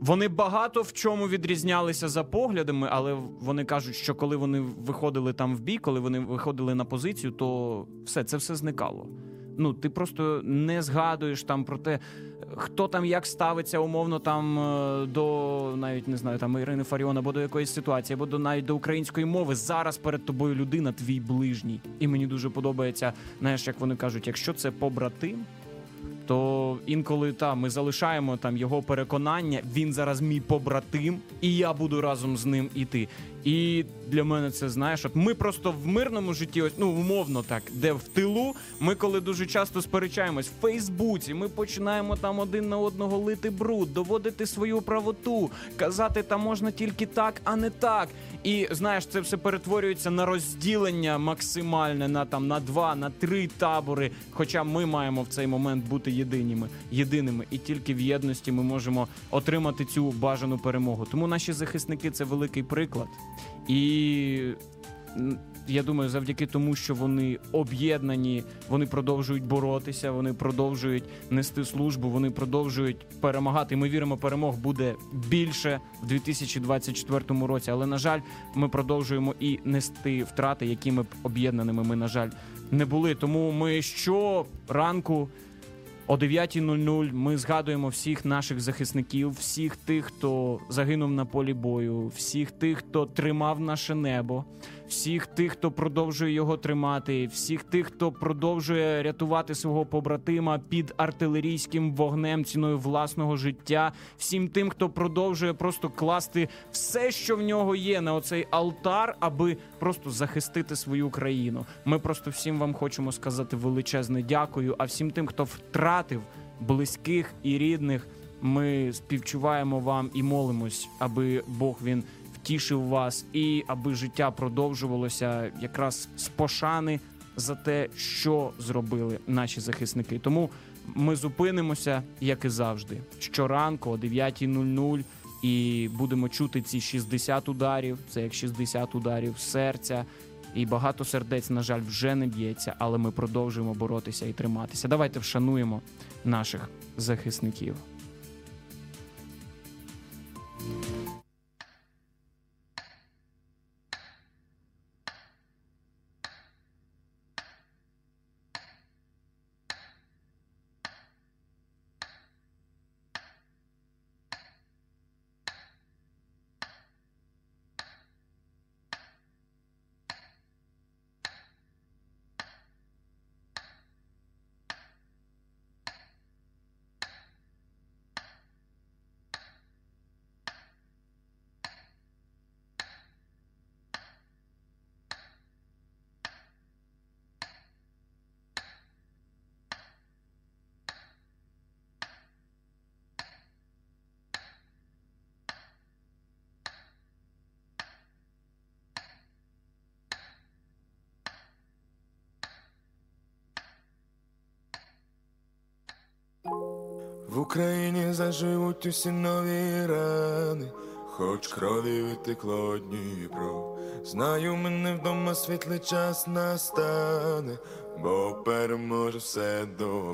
вони багато в чому відрізнялися за поглядами, але вони кажуть, що коли вони виходили там в бій, коли вони виходили на позицію, то все, це все зникало. Ну, ти просто не згадуєш там про те, хто там як ставиться умовно там до, навіть, не знаю, там Ірини Фаріон, або до якоїсь ситуації, або до, навіть до української мови. Зараз перед тобою людина, твій ближній. І мені дуже подобається, знаєш, як вони кажуть, якщо це побратим, то інколи та, ми залишаємо там його переконання, він зараз мій побратим, і я буду разом з ним іти. І для мене це, знаєш, от ми просто в мирному житті, ось, ну, умовно так, де в тилу, ми коли дуже часто сперечаємось в Фейсбуці, ми починаємо там один на одного лити бруд, доводити свою правоту, казати, там можна тільки так, а не так. І, знаєш, це все перетворюється на розділення максимальне, на там, на два, на три табори, хоча ми маємо в цей момент бути єдиніми, єдиними, і тільки в єдності ми можемо отримати цю бажану перемогу. Тому наші захисники – це великий приклад. І я думаю, завдяки тому, що вони об'єднані, вони продовжують боротися, вони продовжують нести службу, вони продовжують перемагати. Ми віримо, перемог буде більше в дві тисячі двадцять четвертому році. Але, на жаль, ми продовжуємо і нести втрати, якими б об'єднаними ми, на жаль, не були. Тому ми щоранку о дев'ятій ми згадуємо всіх наших захисників, всіх тих, хто загинув на полі бою, всіх тих, хто тримав наше небо, всіх тих, хто продовжує його тримати, всіх тих, хто продовжує рятувати свого побратима під артилерійським вогнем ціною власного життя, всім тим, хто продовжує просто класти все, що в нього є, на оцей алтар, аби просто захистити свою країну. Ми просто всім вам хочемо сказати величезне дякую, а всім тим, хто втратив близьких і рідних, ми співчуваємо вам і молимось, аби Бог, він тішив вас, і аби життя продовжувалося якраз з пошани за те, що зробили наші захисники. Тому ми зупинимося, як і завжди, щоранку о дев'ятій, і будемо чути ці шістдесят ударів, це як шістдесят ударів серця, і багато сердець, на жаль, вже не б'ється, але ми продовжуємо боротися і триматися. Давайте вшануємо наших захисників. В Україні заживуть усі нові рани, хоч крові витекло Дніпро. Знаю, мене вдома світлий час настане, бо переможе все добро.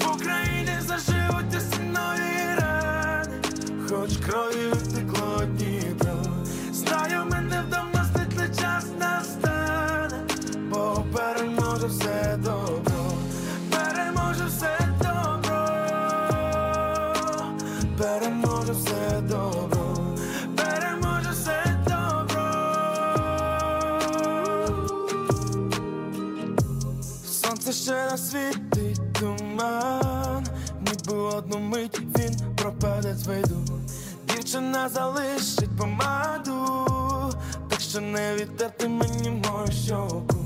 В Україні заживуть усі нові рани, хоч крові витекло Дніпро. Знаю, мене вдома світлий час настане, бо переможе все добро. Переможе все добро. Переможе все добро. Ще насвітить туман, ніби одну мить він пропаде з виду. Дівчина залишить помаду, так що не відтерти мені мою щоку.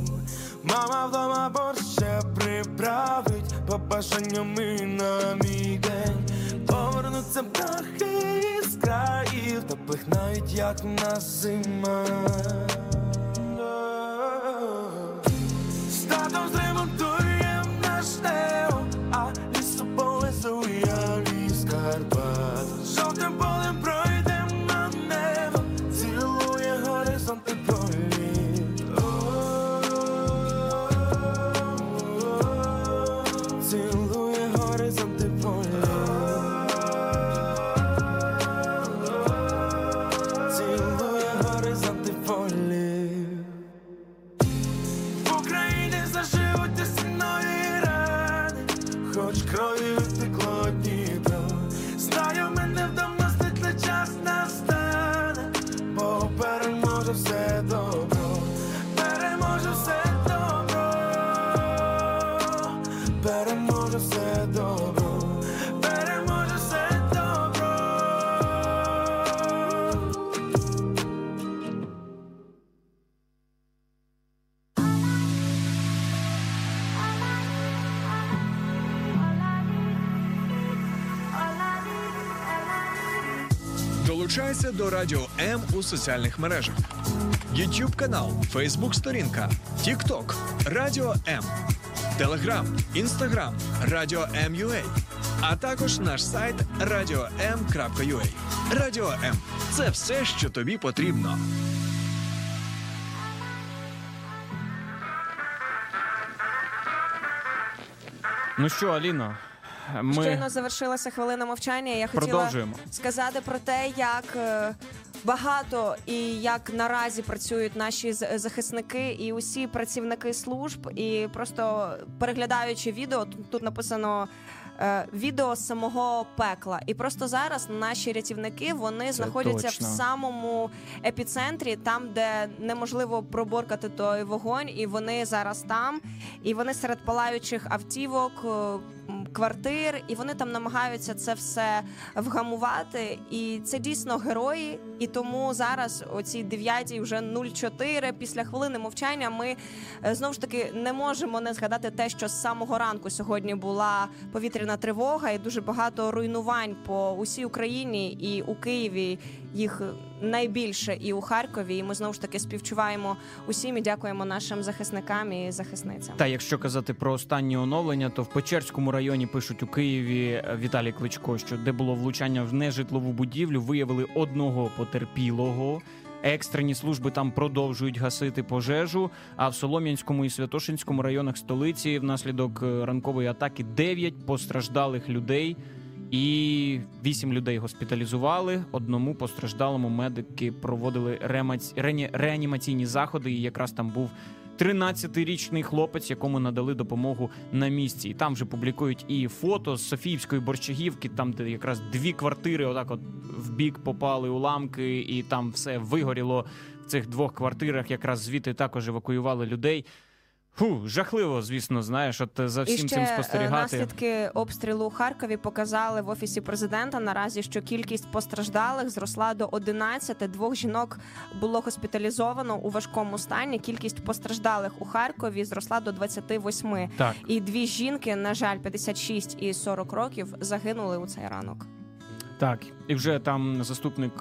Мама вдома борща приправить, по бажанню ми на мій день. Повернуться птахи із країв теплих, навіть як на зима. Стадом зремонтуєм наш нео, а лісу полизує ліс Карпат. Жовтим полем пройдем на небо, цілує горизонт і полі. Цілує горизонт і полі. Цілує горизонт і полі. Долучайся до Радіо М у соціальних мережах. YouTube канал, Facebook сторінка, TikTok, Радіо М, Telegram, Instagram, Радіо М.ua, а також наш сайт радіо ем крапка ю а. Радіо М – це все, що тобі потрібно. Ну що, Аліна? Ми... Щойно завершилася хвилина мовчання. Я хотіла сказати про те, як багато і як наразі працюють наші захисники і усі працівники служб. І просто переглядаючи відео, тут написано відео з самого пекла. І просто зараз наші рятівники, вони це знаходяться точно в самому епіцентрі, там, де неможливо проборкати той вогонь. І вони зараз там, і вони серед палаючих автівок, квартир, і вони там намагаються це все вгамувати. І це дійсно герої. І тому зараз о цій дев'ятій вже нуль чотири, після хвилини мовчання, ми знову ж таки не можемо не згадати те, що з самого ранку сьогодні була повітряна тривога і дуже багато руйнувань по усій Україні, і у Києві їх найбільше, і у Харкові. І ми знову ж таки співчуваємо усім і дякуємо нашим захисникам і захисницям. Та якщо казати про останні оновлення, то в Печерському районі, пишуть у Києві, Віталій Кличко, що де було влучання в нежитлову будівлю, виявили одного потерпілого. Екстрені служби там продовжують гасити пожежу, а в Солом'янському і Святошинському районах столиці внаслідок ранкової атаки дев'ять постраждалих людей і вісім людей госпіталізували. Одному постраждалому медики проводили реанімаційні заходи, і якраз там був тринадцятирічний хлопець, якому надали допомогу на місці. І там вже публікують і фото з Софіївської Борщагівки, там, де якраз дві квартири отак от вбік попали уламки, і там все вигоріло в цих двох квартирах, якраз звідти також евакуювали людей. Фу, жахливо, звісно, знаєш, от за всім цим спостерігати. І ще наслідки обстрілу у Харкові показали в Офісі Президента наразі, що кількість постраждалих зросла до одинадцяти. Двох жінок було госпіталізовано у важкому стані. Кількість постраждалих у Харкові зросла до двадцяти восьми. Так. І дві жінки, на жаль, п'ятдесят шість і сорок років, загинули у цей ранок. Так, і вже там заступник,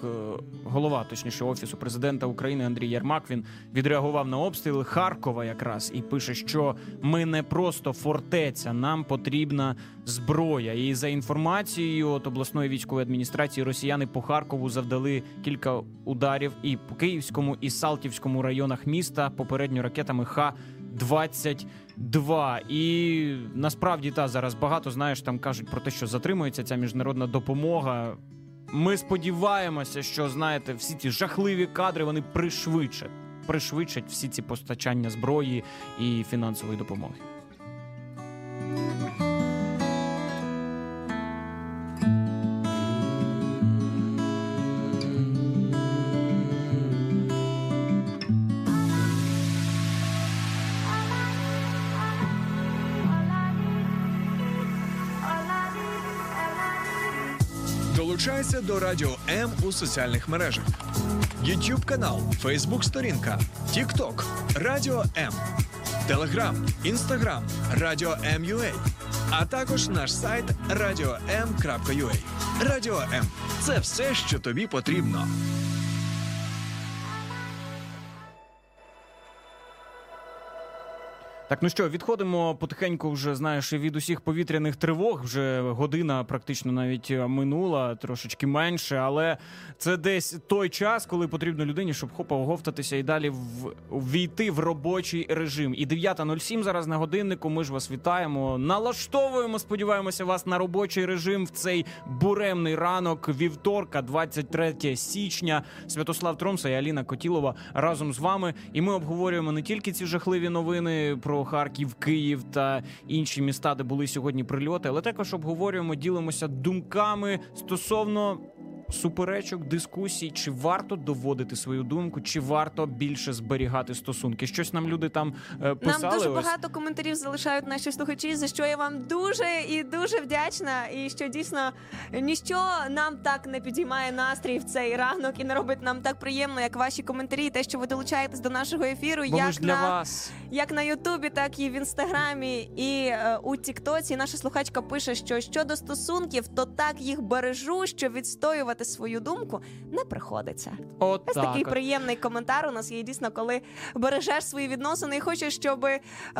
голова, точніше, Офісу президента України Андрій Єрмак, він відреагував на обстріли Харкова якраз і пише, що ми не просто фортеця, нам потрібна зброя. І за інформацією от обласної військової адміністрації росіяни по Харкову завдали кілька ударів і по Київському, і Салтівському районах міста, попередньо ракетами Х двадцять два. І насправді, та, зараз багато, знаєш, там кажуть про те, що затримується ця міжнародна допомога. Ми сподіваємося, що, знаєте, всі ці жахливі кадри, вони пришвидшать, пришвидшать всі ці постачання зброї і фінансової допомоги. Долучайся до Радіо М у соціальних мережах. YouTube канал, Facebook сторінка, TikTok, Радіо М, Telegram, Instagram, Радіо М.ua, а також наш сайт радіо ем крапка ю а. Радіо М – це все, що тобі потрібно. Так, ну що, відходимо потихеньку вже, знаєш, від усіх повітряних тривог, вже година практично навіть минула, трошечки менше, але це десь той час, коли потрібно людині, щоб хопа оговтатися і далі ввійти в робочий режим. І дев'ята нуль сім зараз на годиннику, ми ж вас вітаємо, налаштовуємо, сподіваємося, вас на робочий режим в цей буремний ранок вівторка, двадцять третього січня. Святослав Тромса і Аліна Кутілова разом з вами, і ми обговорюємо не тільки ці жахливі новини про Харків, Київ та інші міста, де були сьогодні прильоти, але також обговорюємо, ділимося думками стосовно суперечок, дискусій, чи варто доводити свою думку, чи варто більше зберігати стосунки. Щось нам люди там е, писали. Нам дуже ось багато коментарів залишають наші слухачі, за що я вам дуже і дуже вдячна, і що дійсно ніщо нам так не підіймає настрій в цей ранок і не робить нам так приємно, як ваші коментарі, те, що ви долучаєтесь до нашого ефіру, як на, як на Ютубі, так і в Інстаграмі, і е, у Тіктоці. Наша слухачка пише, що щодо стосунків, то так їх бережу, що відстоювати свою думку не приходиться. О, ось так. Такий приємний коментар у нас є дійсно, коли бережеш свої відносини і хочеш, щоб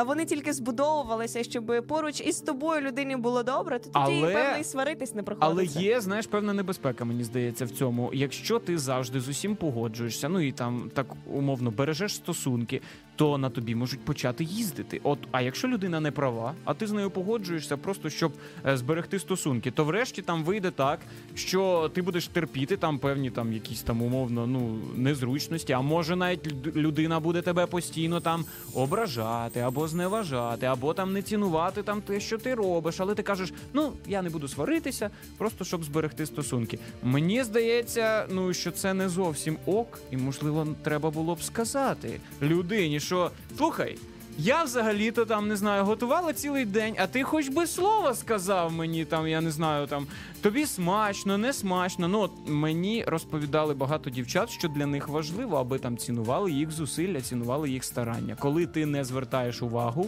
вони тільки збудовувалися, щоб поруч із тобою людині було добре, то тоді, але... певно, і сваритись не приходиться. Але є, знаєш, певна небезпека, мені здається, в цьому. Якщо ти завжди з усім погоджуєшся, ну і там так умовно бережеш стосунки, то на тобі можуть почати їздити. От, а якщо людина не права, а ти з нею погоджуєшся просто, щоб зберегти стосунки, то врешті там вийде так, що ти будеш терпіти там певні там якісь там умовно, ну, незручності, а може навіть людина буде тебе постійно там ображати, або зневажати, або там не цінувати там те, що ти робиш, але ти кажеш, ну, я не буду сваритися, просто щоб зберегти стосунки. Мені здається, ну, що це не зовсім ок, і, можливо, треба було б сказати людині, що, слухай, я взагалі-то там, не знаю, готувала цілий день, а ти хоч би слова сказав мені, там, я не знаю, там, тобі смачно, не смачно. Ну, от мені розповідали багато дівчат, що для них важливо, аби там цінували їх зусилля, цінували їх старання. Коли ти не звертаєш увагу,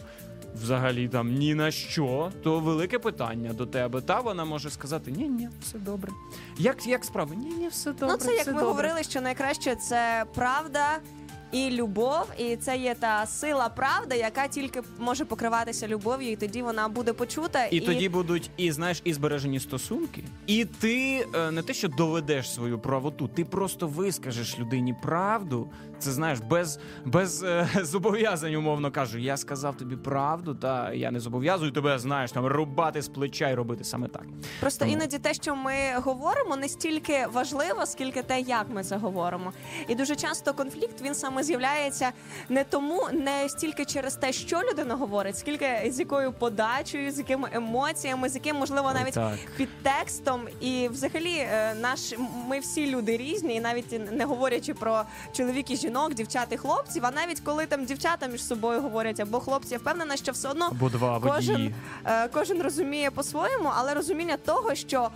взагалі там ні на що, то велике питання до тебе. Та вона може сказати, ні-ні, все добре. Як, як справи? Ні-ні, все добре, ну, це як ми добре. Говорили, що найкраще це правда і любов, і це є та сила правда, яка тільки може покриватися любов'ю, і тоді вона буде почута. І, і... тоді будуть, і знаєш, і збережені стосунки, і ти не те, що доведеш свою правоту, ти просто вискажеш людині правду, це, знаєш, без, без е, зобов'язань, умовно кажу, я сказав тобі правду, та я не зобов'язую тебе, знаєш, там, рубати з плеча і робити саме так. Просто тому іноді те, що ми говоримо, не стільки важливо, скільки те, як ми це говоримо. І дуже часто конфлікт, він саме з'являється не тому, не стільки через те, що людина говорить, скільки з якою подачею, з якими емоціями, з яким, можливо, навіть так. підтекстом. І взагалі наш, ми всі люди різні, і навіть не говорячи про чоловік і жінок, дівчат і хлопців, а навіть коли там дівчата між собою говорять, або хлопці, я впевнена, що все одно кожен, кожен розуміє по-своєму, але розуміння того, що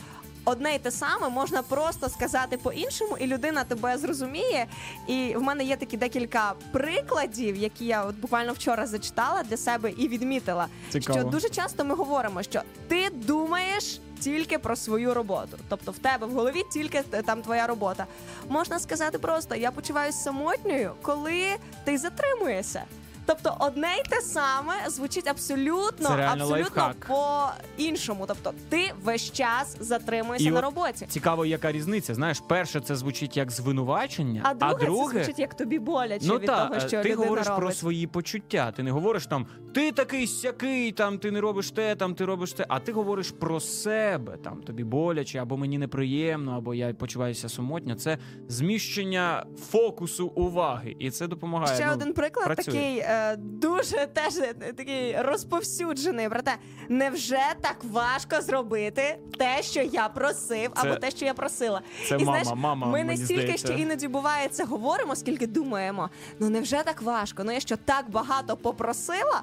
одне й те саме можна просто сказати по-іншому, і людина тебе зрозуміє. І в мене є такі декілька прикладів, які я от буквально вчора зачитала для себе і відмітила. Цікаво. Що дуже часто ми говоримо, що ти думаєш, тільки про свою роботу. Тобто в тебе в голові тільки там твоя робота. Можна сказати просто, я почуваюся самотньою, коли ти затримуєшся. Тобто одне й те саме звучить абсолютно, абсолютно по-іншому. Тобто ти весь час затримуєшся і на роботі. Цікаво, яка різниця. Знаєш, перше це звучить як звинувачення, а друге, а друге... це звучить як тобі боляче ну, від та, того, що людина робить. Ти говориш про свої почуття. Ти не говориш там, ти такий сякий, там, ти не робиш те, там, ти робиш те. А ти говориш про себе, там, тобі боляче, або мені неприємно, або я почуваюся самотньо. Це зміщення фокусу уваги. І це допомагає. Ще ну, один приклад працює. Такий... Дуже теж такий розповсюджений, брате. Невже так важко зробити те, що я просив, це, або те, що я просила? Це і, знаєш, мама, мама, ми настільки ще іноді буває це говоримо, скільки думаємо. Ну невже так важко? Ну я що так багато попросила,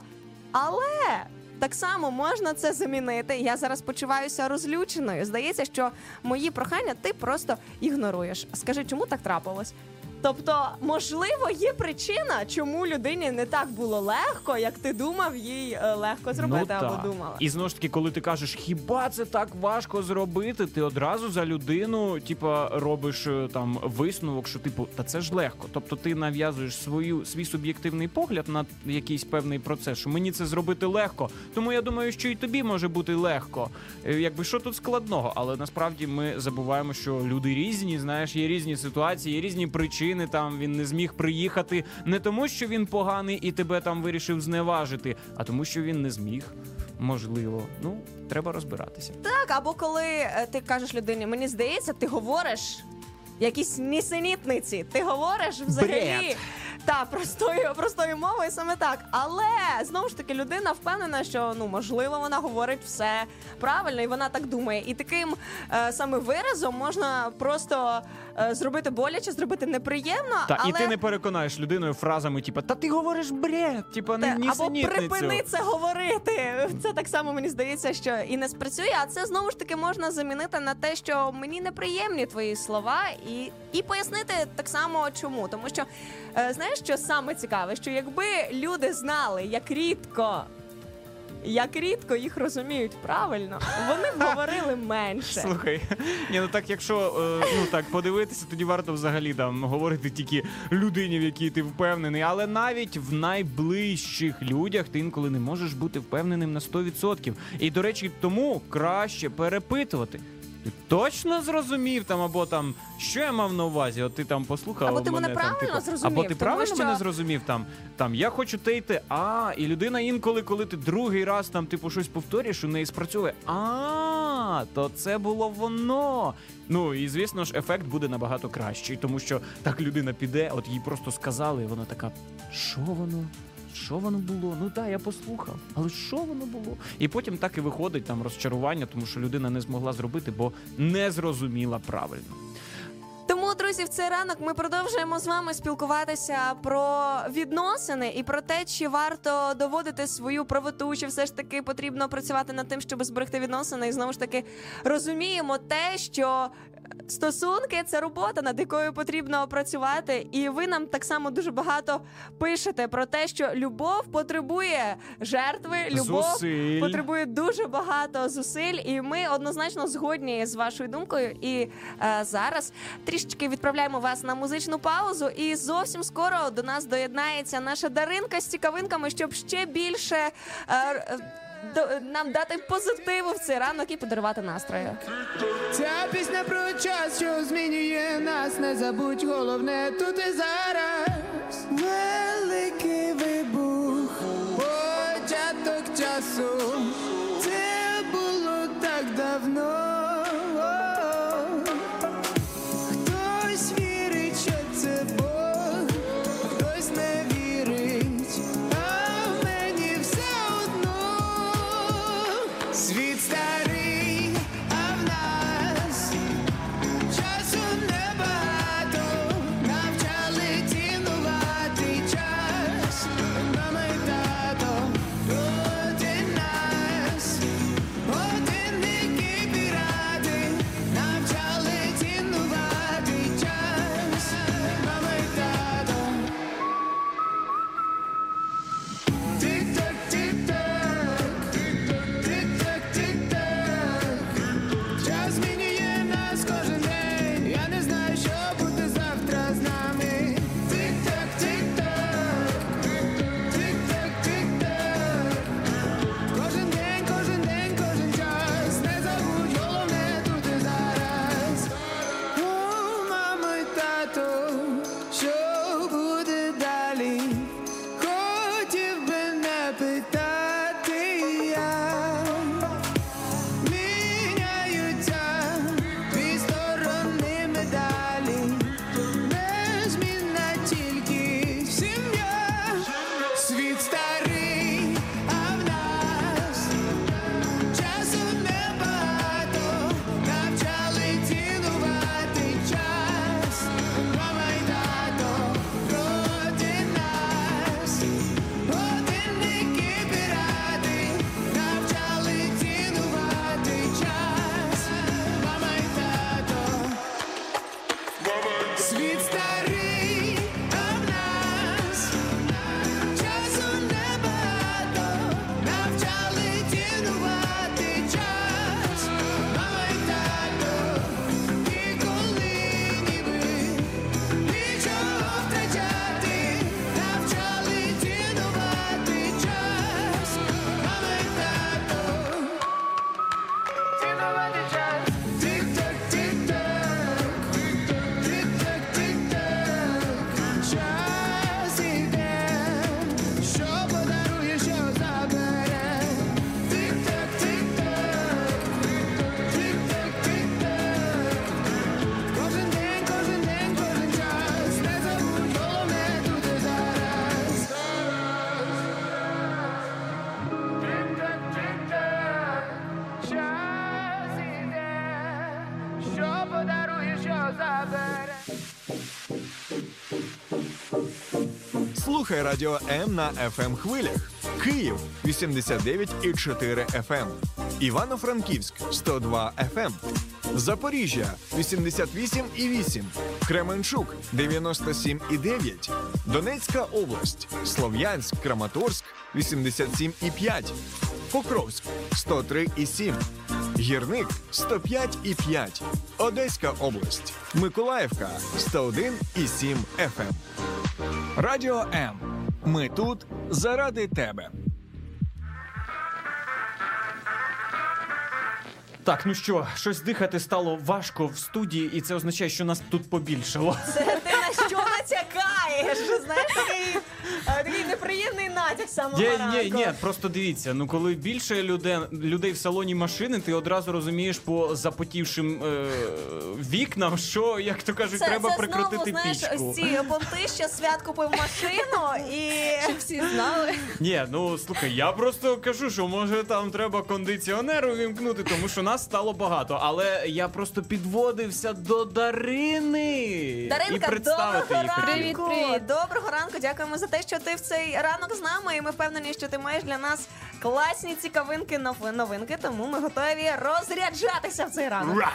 але так само можна це замінити. Я зараз почуваюся розлюченою. Здається, що мої прохання ти просто ігноруєш. Скажи, чому так трапилось? Тобто, можливо, є причина, чому людині не так було легко, як ти думав, їй легко зробити ну, або та. думала. І знову ж таки, коли ти кажеш, хіба це так важко зробити, ти одразу за людину, типа, робиш там висновок, що типу, та це ж легко. Тобто, ти нав'язуєш свою свій суб'єктивний погляд на якийсь певний процес, що мені це зробити легко. Тому я думаю, що і тобі може бути легко. Якби що тут складного, але насправді ми забуваємо, що люди різні, знаєш, є різні ситуації, є різні причини. Не там він не зміг приїхати не тому, що він поганий і тебе там вирішив зневажити, а тому, що він не зміг. Можливо. Ну, треба розбиратися. Так, або коли ти кажеш людині, мені здається, ти говориш якісь нісенітниці, ти говориш взагалі... Бред. Та, простою, простою мовою саме так. Але, знову ж таки, людина впевнена, що, ну, можливо, вона говорить все правильно, і вона так думає. І таким е, саме виразом можна просто е, зробити боляче, зробити неприємно. Та, але... І ти не переконаєш людиною фразами, типу, та ти говориш бред, типу, не нісенітницю. Або припини це говорити. Це так само, мені здається, що і не спрацює. А це, знову ж таки, можна замінити на те, що мені неприємні твої слова, і, і пояснити так само, чому. Тому що, е, знаєш, що саме цікаве, що якби люди знали, як рідко, як рідко їх розуміють правильно, вони б говорили менше. Слухай, ні, ну так якщо ну так подивитися, тоді варто взагалі там говорити тільки людині, в якій ти впевнений, але навіть в найближчих людях ти інколи не можеш бути впевненим на сто відсотків. І, до речі, тому краще перепитувати. Ти точно зрозумів там, або там, що я мав на увазі, от ти там послухав мене. Або ти мене правильно там, типу, зрозумів. Або ти правильно що... мене зрозумів там, там, я хочу те й те, а, і людина інколи, коли ти другий раз там, типу, щось повторюєш, у неї спрацьовує, а, то це було воно. Ну, і, звісно ж, ефект буде набагато кращий, тому що так людина піде, от їй просто сказали, і вона така, що воно? Що воно було? Ну так, я послухав. Але що воно було? І потім так і виходить там розчарування, тому що людина не змогла зробити, бо не зрозуміла правильно. Тому, друзі, в цей ранок ми продовжуємо з вами спілкуватися про відносини і про те, чи варто доводити свою правоту, чи все ж таки потрібно працювати над тим, щоб зберегти відносини. І знову ж таки розуміємо те, що... Стосунки – це робота, над якою потрібно працювати. І ви нам так само дуже багато пишете про те, що любов потребує жертви, любов зусиль. Потребує дуже багато зусиль. І ми однозначно згодні з вашою думкою. І е, зараз трішечки відправляємо вас на музичну паузу. І зовсім скоро до нас доєднається наша Даринка з цікавинками, щоб ще більше е, до, нам дати позитиву в цей ранок і подарувати настрою. Ця пісня про час, що змінює нас, не забудь головне тут і зараз. Великий вибух, початок часу, це було так давно. Часу небагато, навчали ті Слухай Радіо М на еф ем-хвилях. Київ – вісімдесят дев'ять і чотири еф ем. Івано-Франківськ – сто два еф ем. Запоріжжя – вісімдесят вісім і вісім. Кременчук – дев'яносто сім і дев'ять. Донецька область – Слов'янськ, Краматорськ – вісімдесят сім і п'ять. Покровськ – сто три і сім. Гірник – сто п'ять і п'ять. Одеська область. Миколаївка – сто один і сім еф ем. Радіо М. Ми тут заради тебе. Так, ну що, щось дихати стало важко в студії, і це означає, що нас тут побільшало. Це ти на що натякаєш? Знаєш, такий, такий неприємний натяк самого є, ранку. Ні, ні, просто дивіться, ну коли більше людей, людей в салоні машини, ти одразу розумієш по запотівшим е, вікнам, що, як то кажуть, це, треба це прикрутити пічку. Це знову, знаєш, ось ці понти, що Свят купив машину, і всі знали. Ні, ну, слухай, я просто кажу, що може там треба кондиціонер увімкнути, тому що нас стало багато, але я просто підводився до Дарини. Даринка, і представити її хотів. Привіт, привіт. Доброго ранку, дякуємо за те, що ти в цей ранок з нами, і ми впевнені, що ти маєш для нас класні цікавинки, новинки, тому ми готові розряджатися в цей ранок. Ура!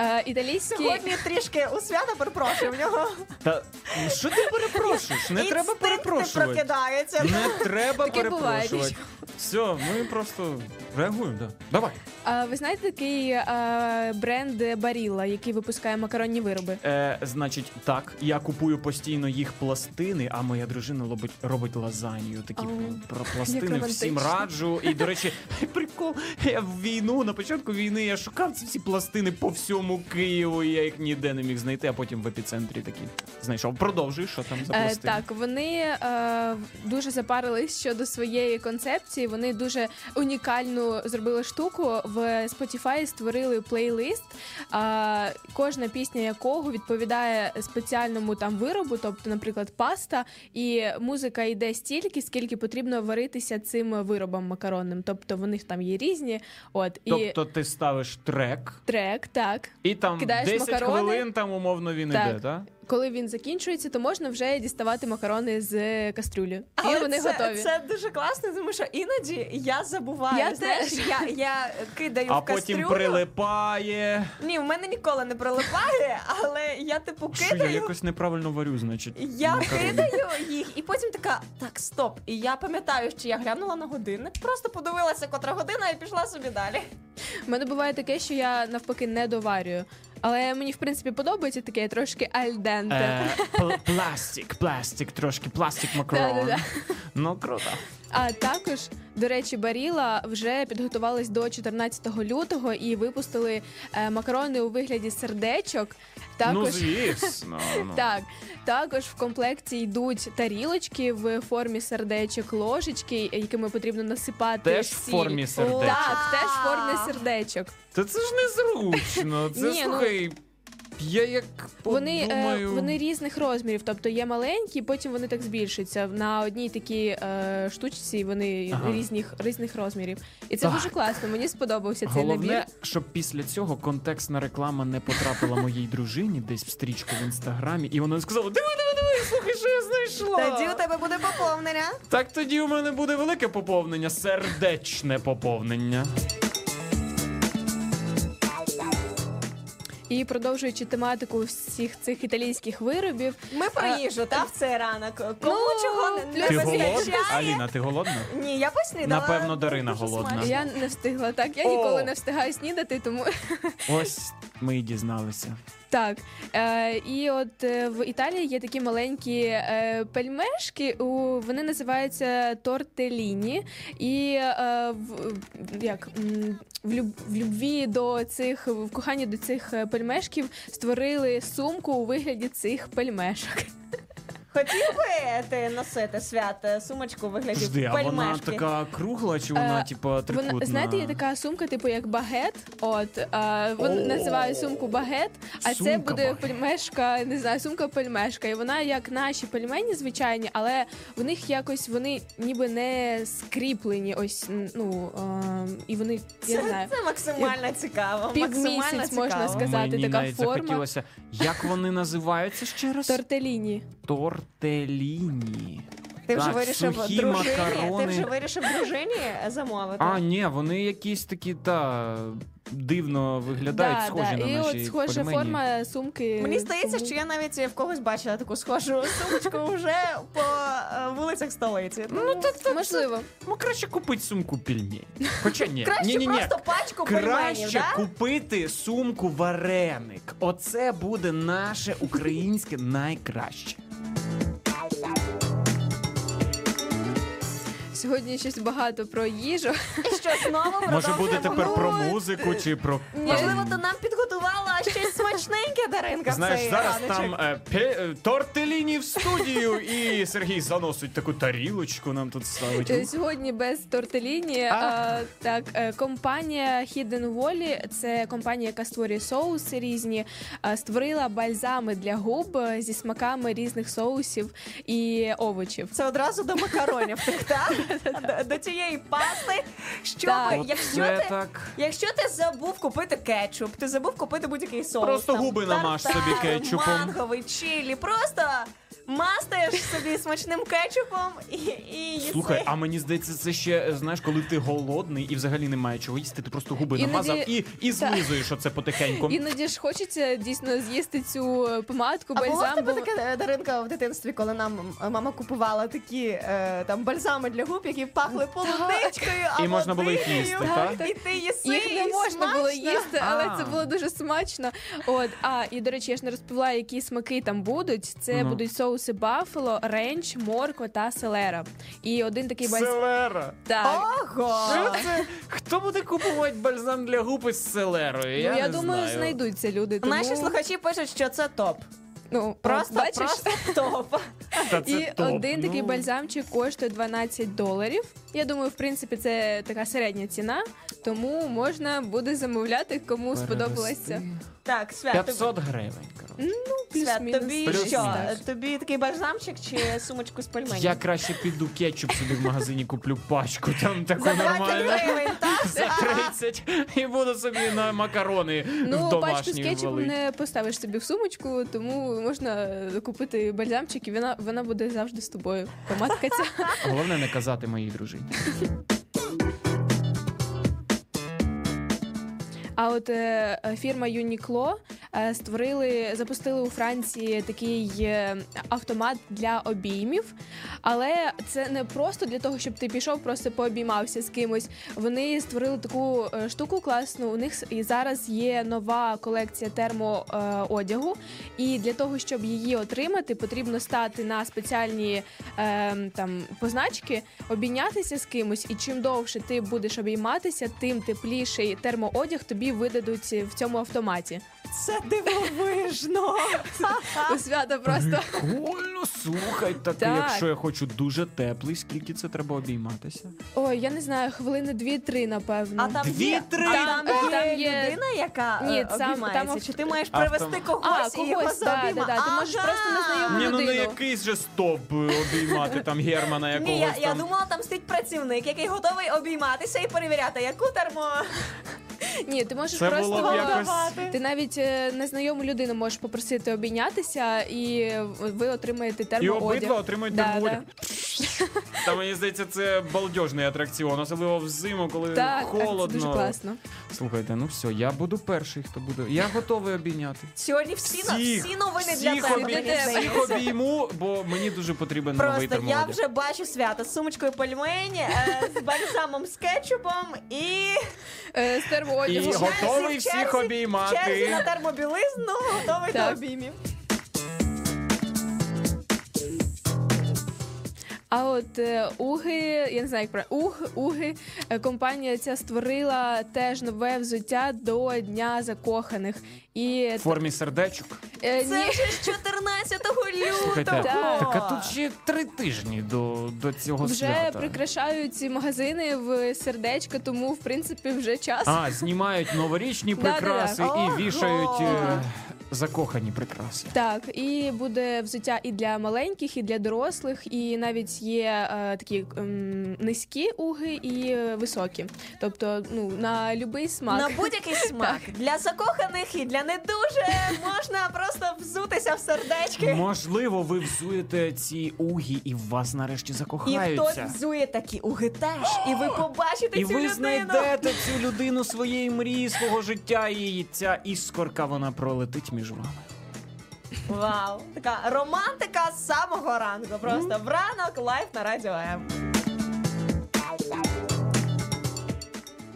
Е, італійські... Сьогодні трішки у Свята перепрошую в нього. Та, що ти перепрошуєш? Не треба перепрошувати. Інстинкти прокидаються. Не треба перепрошувати. Все, ми просто реагуємо, да. Давай. А, ви знаєте такий а, бренд Barilla, який випускає макаронні вироби? Е, значить, так. Я купую постійно їх пластини, а моя дружина робить, робить лазанью. Такі про пластини всім раджу. І, до речі, прикол, я в війну, на початку війни я шукав ці всі пластини по всьому Києву, і я їх ніде не міг знайти, а потім в епіцентрі такі знайшов. Продовжуй, що там за пластини? Е, так, вони е, дуже запарились щодо своєї концепції. Вони дуже унікальну зробили штуку. В Spotify створили плейлист, а, кожна пісня якого відповідає спеціальному там виробу, тобто, наприклад, паста, і музика йде стільки, скільки потрібно варитися цим виробом макаронним. Тобто, вони там є різні. От, і... Тобто ти ставиш трек. Трек, так. І там кидаєш десять макарони. Хвилин там умовно він так. Іде, так? Коли він закінчується, то можна вже діставати макарони з кастрюлі. Але і вони це, готові. Це дуже класно, тому що іноді я забуваю. Я знаєш, теж. Я, я кидаю а в кастрюлю. А потім прилипає. Ні, в мене ніколи не прилипає, але я типу кидаю. Що я якось неправильно варю, значить. Я макарони. Кидаю їх, і потім така, так, стоп. І я пам'ятаю, що я глянула на годинник, просто подивилася, котра година, і пішла собі далі. У мене буває таке, що я навпаки не доварюю. Але мені, в принципі, подобається таке трошки альденте. Е, пл- пластик, пластик, трошки пластик макарон. Ну, круто. А також, до речі, Barilla вже підготувалась до чотирнадцятого лютого і випустили е, макарони у вигляді сердечок. Також, ну, звісно. Ну. Так, також в комплекті йдуть тарілочки в формі сердечок, ложечки, якими потрібно насипати теж сіль. Теж в формі сердечок? Так, теж в формі сердечок. Та це ж незручно, це, слухай... Я як вони, е, вони різних розмірів, тобто є маленькі, потім вони так збільшуються. На одній такій е, штучці вони ага. різних, різних розмірів. І це так. Дуже класно, мені сподобався цей головне, набір. Головне, щоб після цього контекстна реклама не потрапила моїй дружині десь в стрічку в Інстаграмі, і вона сказала, диви, диви, диви, слухай, що я знайшла. Тоді у тебе буде поповнення. Так тоді у мене буде велике поповнення, сердечне поповнення. І продовжуючи тематику всіх цих італійських виробів... Ми про їжу, та, в цей ранок. Кому ну, чого не вистачає? Аліна, ти голодна? Ні, я поснідала. Напевно, Дарина голодна. Смачно. Я не встигла, так. Я О. ніколи не встигаю снідати, тому... Ось ми і дізналися. Так, е, і от е, в Італії є такі маленькі е, пельмешки, у, вони називаються тортеліні, і е, в, як, в, люб, в любві до цих, в коханні до цих пельмешків створили сумку у вигляді цих пельмешок. Хотів би ти носити, Свят, сумочку у вигляді Жди, пельмешки? А вона така кругла, чи вона, е, типу, трикутна? Вона, знаєте, є така сумка, типу, як багет, от, е, вона називає сумку багет, а сумка це буде багет. Пельмешка, не знаю, сумка-пельмешка, і вона як наші пельмені звичайні, але в них якось, вони ніби не скріплені, ось, ну, е, і вони, це, я не знаю. Це максимально як, цікаво, максимально цікаво. Можна сказати, мені така форма. Мені навіть захотілося, як вони називаються ще раз? Тортеліні. Тор тартеліні. Ти вже, так, вирішив дружині, ти вже вирішив дружині замовити? А, ні, вони якісь такі, та, дивно виглядають, да, схожі, да, на наші пельмені. І от схожа форма сумки. Мені здається, що я навіть в когось бачила таку схожу сумочку вже по вулицях столиці. Ну, ну так, так, можливо. Так. Ну, краще купити сумку пельмені. Хоча ні. Краще ні, ні, ні. просто пачку пельменів, так? Краще да? купити сумку вареник. Оце буде наше українське найкраще. Сьогодні щось багато про їжу. І що, знову продовжуємо? Може буде тепер ну, про музику чи про... Можливо, ти нам підготувала щось смачненьке, Даринка. Знаєш, зараз раночок. Там е, пе, тортеліні в студію, і Сергій заносить таку тарілочку нам тут ставить. Сьогодні без тортеліні. А, так, компанія Hidden Valley, це компанія, яка створює соуси різні, створила бальзами для губ зі смаками різних соусів і овочів. Це одразу до макаронів, так, так? До, до цієї пасти, щоб, якщо, ти, якщо ти забув купити кетчуп, ти забув купити будь-який соус. Просто там, губи намаж собі кетчупом. Манговий, чилі, просто мастаєш собі смачним кетчупом і, і їсти. Слухай, а мені здається, це ще, знаєш, коли ти голодний і взагалі немає чого їсти, ти просто губи іноді... намазав і, і злизуєш оце потихеньку. Іноді ж хочеться дійсно з'їсти цю помадку, бальзам. А було в тебе таке, Даринка, в дитинстві, коли нам мама купувала такі е, там бальзами для губ, які пахли полуничкою, а і можна було їх їсти, так? І ти їси, їх не можна було їсти, але це було дуже смачно. От, а, і, до речі, я ж не розповіла, які смаки там будуть. Це будуть соус бафало, ренч, морква та селера. І один такий бальзам... Селера? Так. Ого! Що це? Хто буде купувати бальзам для губ із селерою? Я, ну, я думаю, знаю. Знайдуться люди. Тому... Наші слухачі пишуть, що це топ. Ну, просто, бачиш? Просто топ. Та це і топ. Один такий ну... бальзамчик коштує дванадцять доларів. Я думаю, в принципі, це така середня ціна, тому можна буде замовляти, кому перевести. Сподобалося. Так, Свят, п'ятсот гривень, коротше. Ну, плюс-мінус. Свят, тобі плюс що? Мінус. Тобі такий бальзамчик чи сумочку з пельменів? Я краще піду кетчуп собі в магазині куплю пачку, там таку нормальну. За тридцять і буду собі на макарони ну, в домашній валити. Ну, пачку з кетчупом не поставиш собі в сумочку, тому можна купити бальзамчик, і вона, вона буде завжди з тобою поматкатися. Головне не казати моїй дружині. А от фірма Uniqlo створили, запустили у Франції такий автомат для обіймів, але це не просто для того, щоб ти пішов, просто пообіймався з кимось. Вони створили таку штуку класну, у них і зараз є нова колекція термоодягу, і для того, щоб її отримати, потрібно стати на спеціальні там, позначки, обійнятися з кимось, і чим довше ти будеш обійматися, тим тепліший термоодяг тобі видадуть в цьому автоматі. Це дивовижно! У Свята просто... Прикольно, слухай, так, так якщо я хочу дуже теплий, скільки це треба обійматися? Ой, я не знаю, хвилини дві-три, напевно. А там дві-три? Там, там, там є людина, яка Ні, обіймається, там... чи ти маєш привести когось, а, когось і його да, заобіймати? Да, да, да. Ти можеш просто незнайому людину. Ні, ну не якийсь же стоп обіймати, там Германа якогось. Ні, я, там... я думала, там стоїть працівник, який готовий обійматися і перевіряти, яку термо... Ні, ти можеш це просто якось... ти навіть незнайому людину можеш попросити обійнятися, і ви отримаєте термоодяг. І обидва отримають да, термоодяг. Да. Та мені здається, це балдежний атракціон, особливо взиму, коли так, холодно. Так, це дуже класно. Слухайте, ну все, я буду перший, хто буде. Я готовий обійняти. Сьогодні всі, всіх, всі новини всіх для тебе. Обій... Всіх обійму, бо мені дуже потрібен просто новий термоодяг. Просто я вже бачу Свята з сумочкою пельмені, з бальзамом з кетчупом і... з термоодягом. І Черзі, готовий всіх черзі, обіймати. Черзі на термобілизну, готовий до обіймів. А от UGG, я не знаю, як правильно, UGG, UGG, компанія ця створила теж нове взуття до Дня закоханих. І... В формі сердечок? Це ні. Ще з чотирнадцятого лютого. Слухайте, да. Так а тут ще три тижні до, до цього вже свята. Вже прикрашають ці магазини в сердечко, тому, в принципі, вже час. А, знімають новорічні прикраси да, да, да. і Ого. Вішають... закохані прикраси. Так, і буде взуття і для маленьких, і для дорослих, і навіть є е, такі е, низькі уги і високі. Тобто, ну, на будь-який смак. На будь-який смак. Для закоханих і для не дуже можна просто взутися в сердечки. Можливо, ви взуєте ці уги і в вас нарешті закохаються. І хтось взує такі уги теж, і ви побачите і цю людину. І ви знайдете цю людину своєї мрії, свого життя, і ця іскорка, вона пролетить між вами. Вау, така романтика з самого ранку, просто mm. в ранок лайв на Радіо М.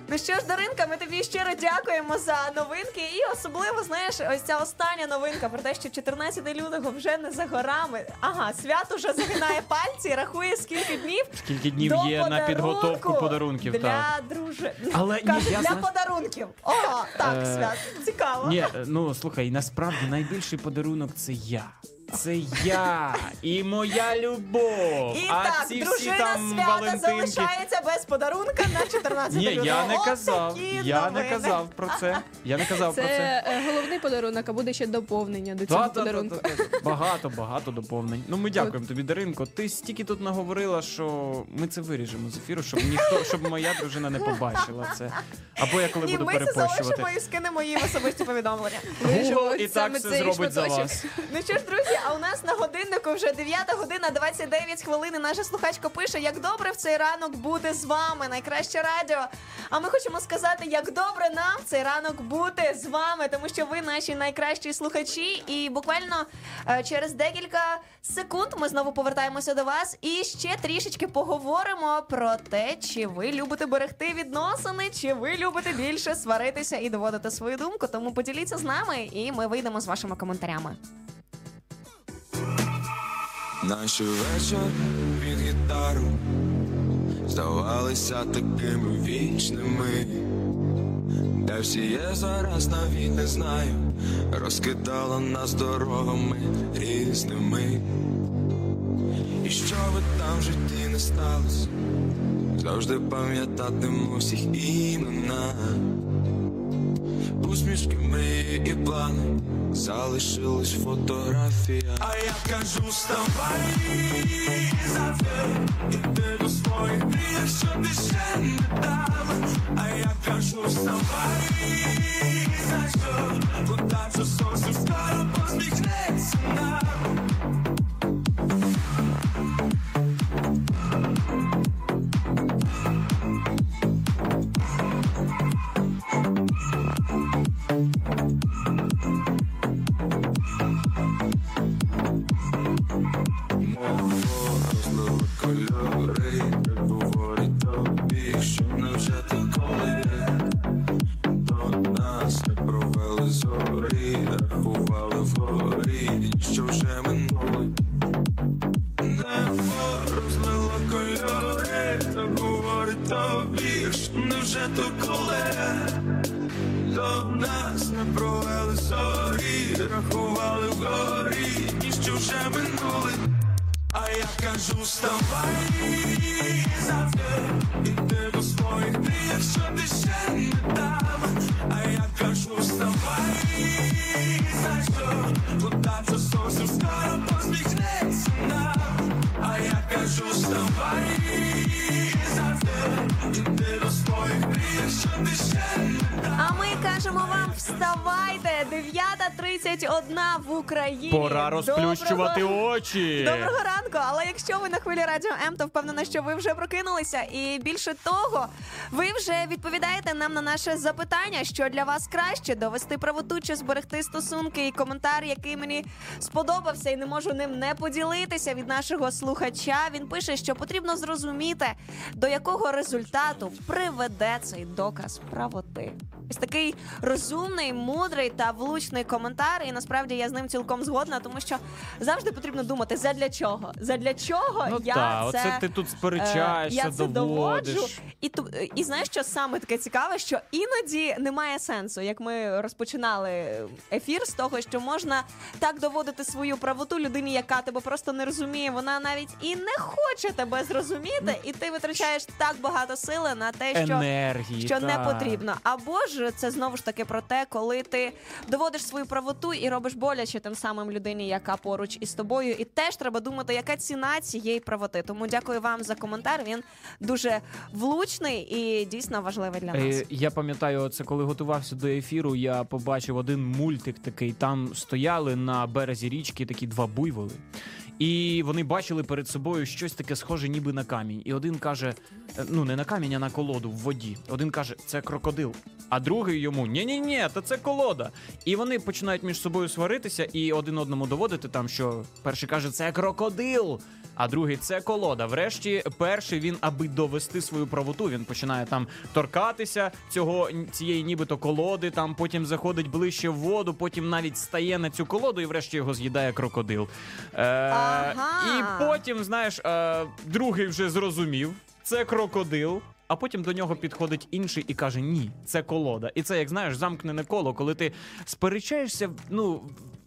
Ну що ж, Даринка, ми тобі щиро дякуємо за новинки. І особливо, знаєш, ось ця остання новинка про те, що чотирнадцятого лютого вже не за горами. Ага, Свят уже загинає пальці і рахує, скільки днів. Скільки днів є на підготовку подарунків. Для так. друже... Але, ні, Кажуть, для зна... подарунків. О, так, е... Свят, цікаво. Ні, ну, слухай, насправді найбільший подарунок – це я. Це я і моя любов. І а так, ці всі дружина там Свята Валентинки залишається без подарунка на чотирнадцятого лютого. Ні, я не казав. Я не казав про це. Я не казав це про це. Це головний подарунок, а буде ще доповнення до цього та, подарунку. Та, та, та. Багато, багато доповнень. Ну, ми дякуємо тобі, Даринко. Ти стільки тут наговорила, що ми це виріжемо з ефіру, щоб ніхто, щоб моя дружина не побачила це. Або я коли Ні, буду перепощувати. Ні, ми це залишимо і скинемо її в особисті повідомлення. Google і так все зробить за вас. Ну що ж, друзі, а у нас на годиннику вже дев'ята година двадцять дев'ять хвилин. Наша слухачка пише, як добре в цей ранок бути з вами. Найкраще радіо. А ми хочемо сказати, як добре нам в цей ранок бути з вами. Тому що ви наші найкращі слухачі. І буквально через декілька секунд ми знову повертаємося до вас. І ще трішечки поговоримо про те, чи ви любите берегти відносини, чи ви любите більше сваритися і доводити свою думку. Тому поділіться з нами, і ми вийдемо з вашими коментарями. Наш вечір під гітару здавалися такими вічними. Де всі є зараз, навіть не знаю. Розкидала нас дорогами різними. І що би там в житті не сталося, завжди пам'ятатиму всіх імена. Усмішки, мрії і плани, залишилась фотографія. А я кажу, вставай за це, іди до своїх мрій, якщо ти ще не дала. А я кажу, вставай за що, подачу сонцю скоро посміхнеться нам. дев'ята тридцять одна в Україні. Пора розплющувати Доброго... очі. Доброго ранку. Але якщо ви на хвилі Радіо М, то впевнена, що ви вже прокинулися. І більше того, ви вже відповідаєте нам на наше запитання, що для вас краще, довести правоту чи зберегти стосунки. І коментар, який мені сподобався і не можу ним не поділитися від нашого слухача. Він пише, що потрібно зрозуміти, до якого результату приведе цей доказ правоти. Ось такий розумний, мудрий та влучний коментар, і насправді я з ним цілком згодна, тому що завжди потрібно думати, задля чого? Задля чого ну, я та, це... Оце ти тут сперечаєшся, е, я це доводжу. І, і знаєш, що саме таке цікаве, що іноді немає сенсу, як ми розпочинали ефір з того, що можна так доводити свою правоту людині, яка тебе просто не розуміє, вона навіть і не хоче тебе зрозуміти, і ти витрачаєш так багато сили на те, що, енергії, що не потрібно. Або ж це знову ж таки про те, коли ти доводиш свою правоту і робиш боляче тим самим людині, яка поруч із тобою. І теж треба думати, яка ціна цієї правоти. Тому дякую вам за коментар, він дуже влучний і дійсно важливий для нас. Я пам'ятаю, це коли готувався до ефіру, я побачив один мультик такий, там стояли на березі річки такі два буйволи. І вони бачили перед собою щось таке схоже ніби на камінь. І один каже, ну не на камінь, а на колоду в воді. Один каже, це крокодил. А другий йому, ні-ні-ні, та це колода. І вони починають між собою сваритися і один одному доводити там, що перший каже, це крокодил, а другий, це колода. Врешті перший він, аби довести свою правоту, він починає там торкатися цього, цієї нібито колоди, там потім заходить ближче в воду, потім навіть стає на цю колоду і врешті його з'їдає крокодил. Е- Ага. І потім, знаєш, другий вже зрозумів, це крокодил, а потім до нього підходить інший і каже, ні, це колода. І це, як знаєш, замкнене коло, коли ти сперечаєшся, ну...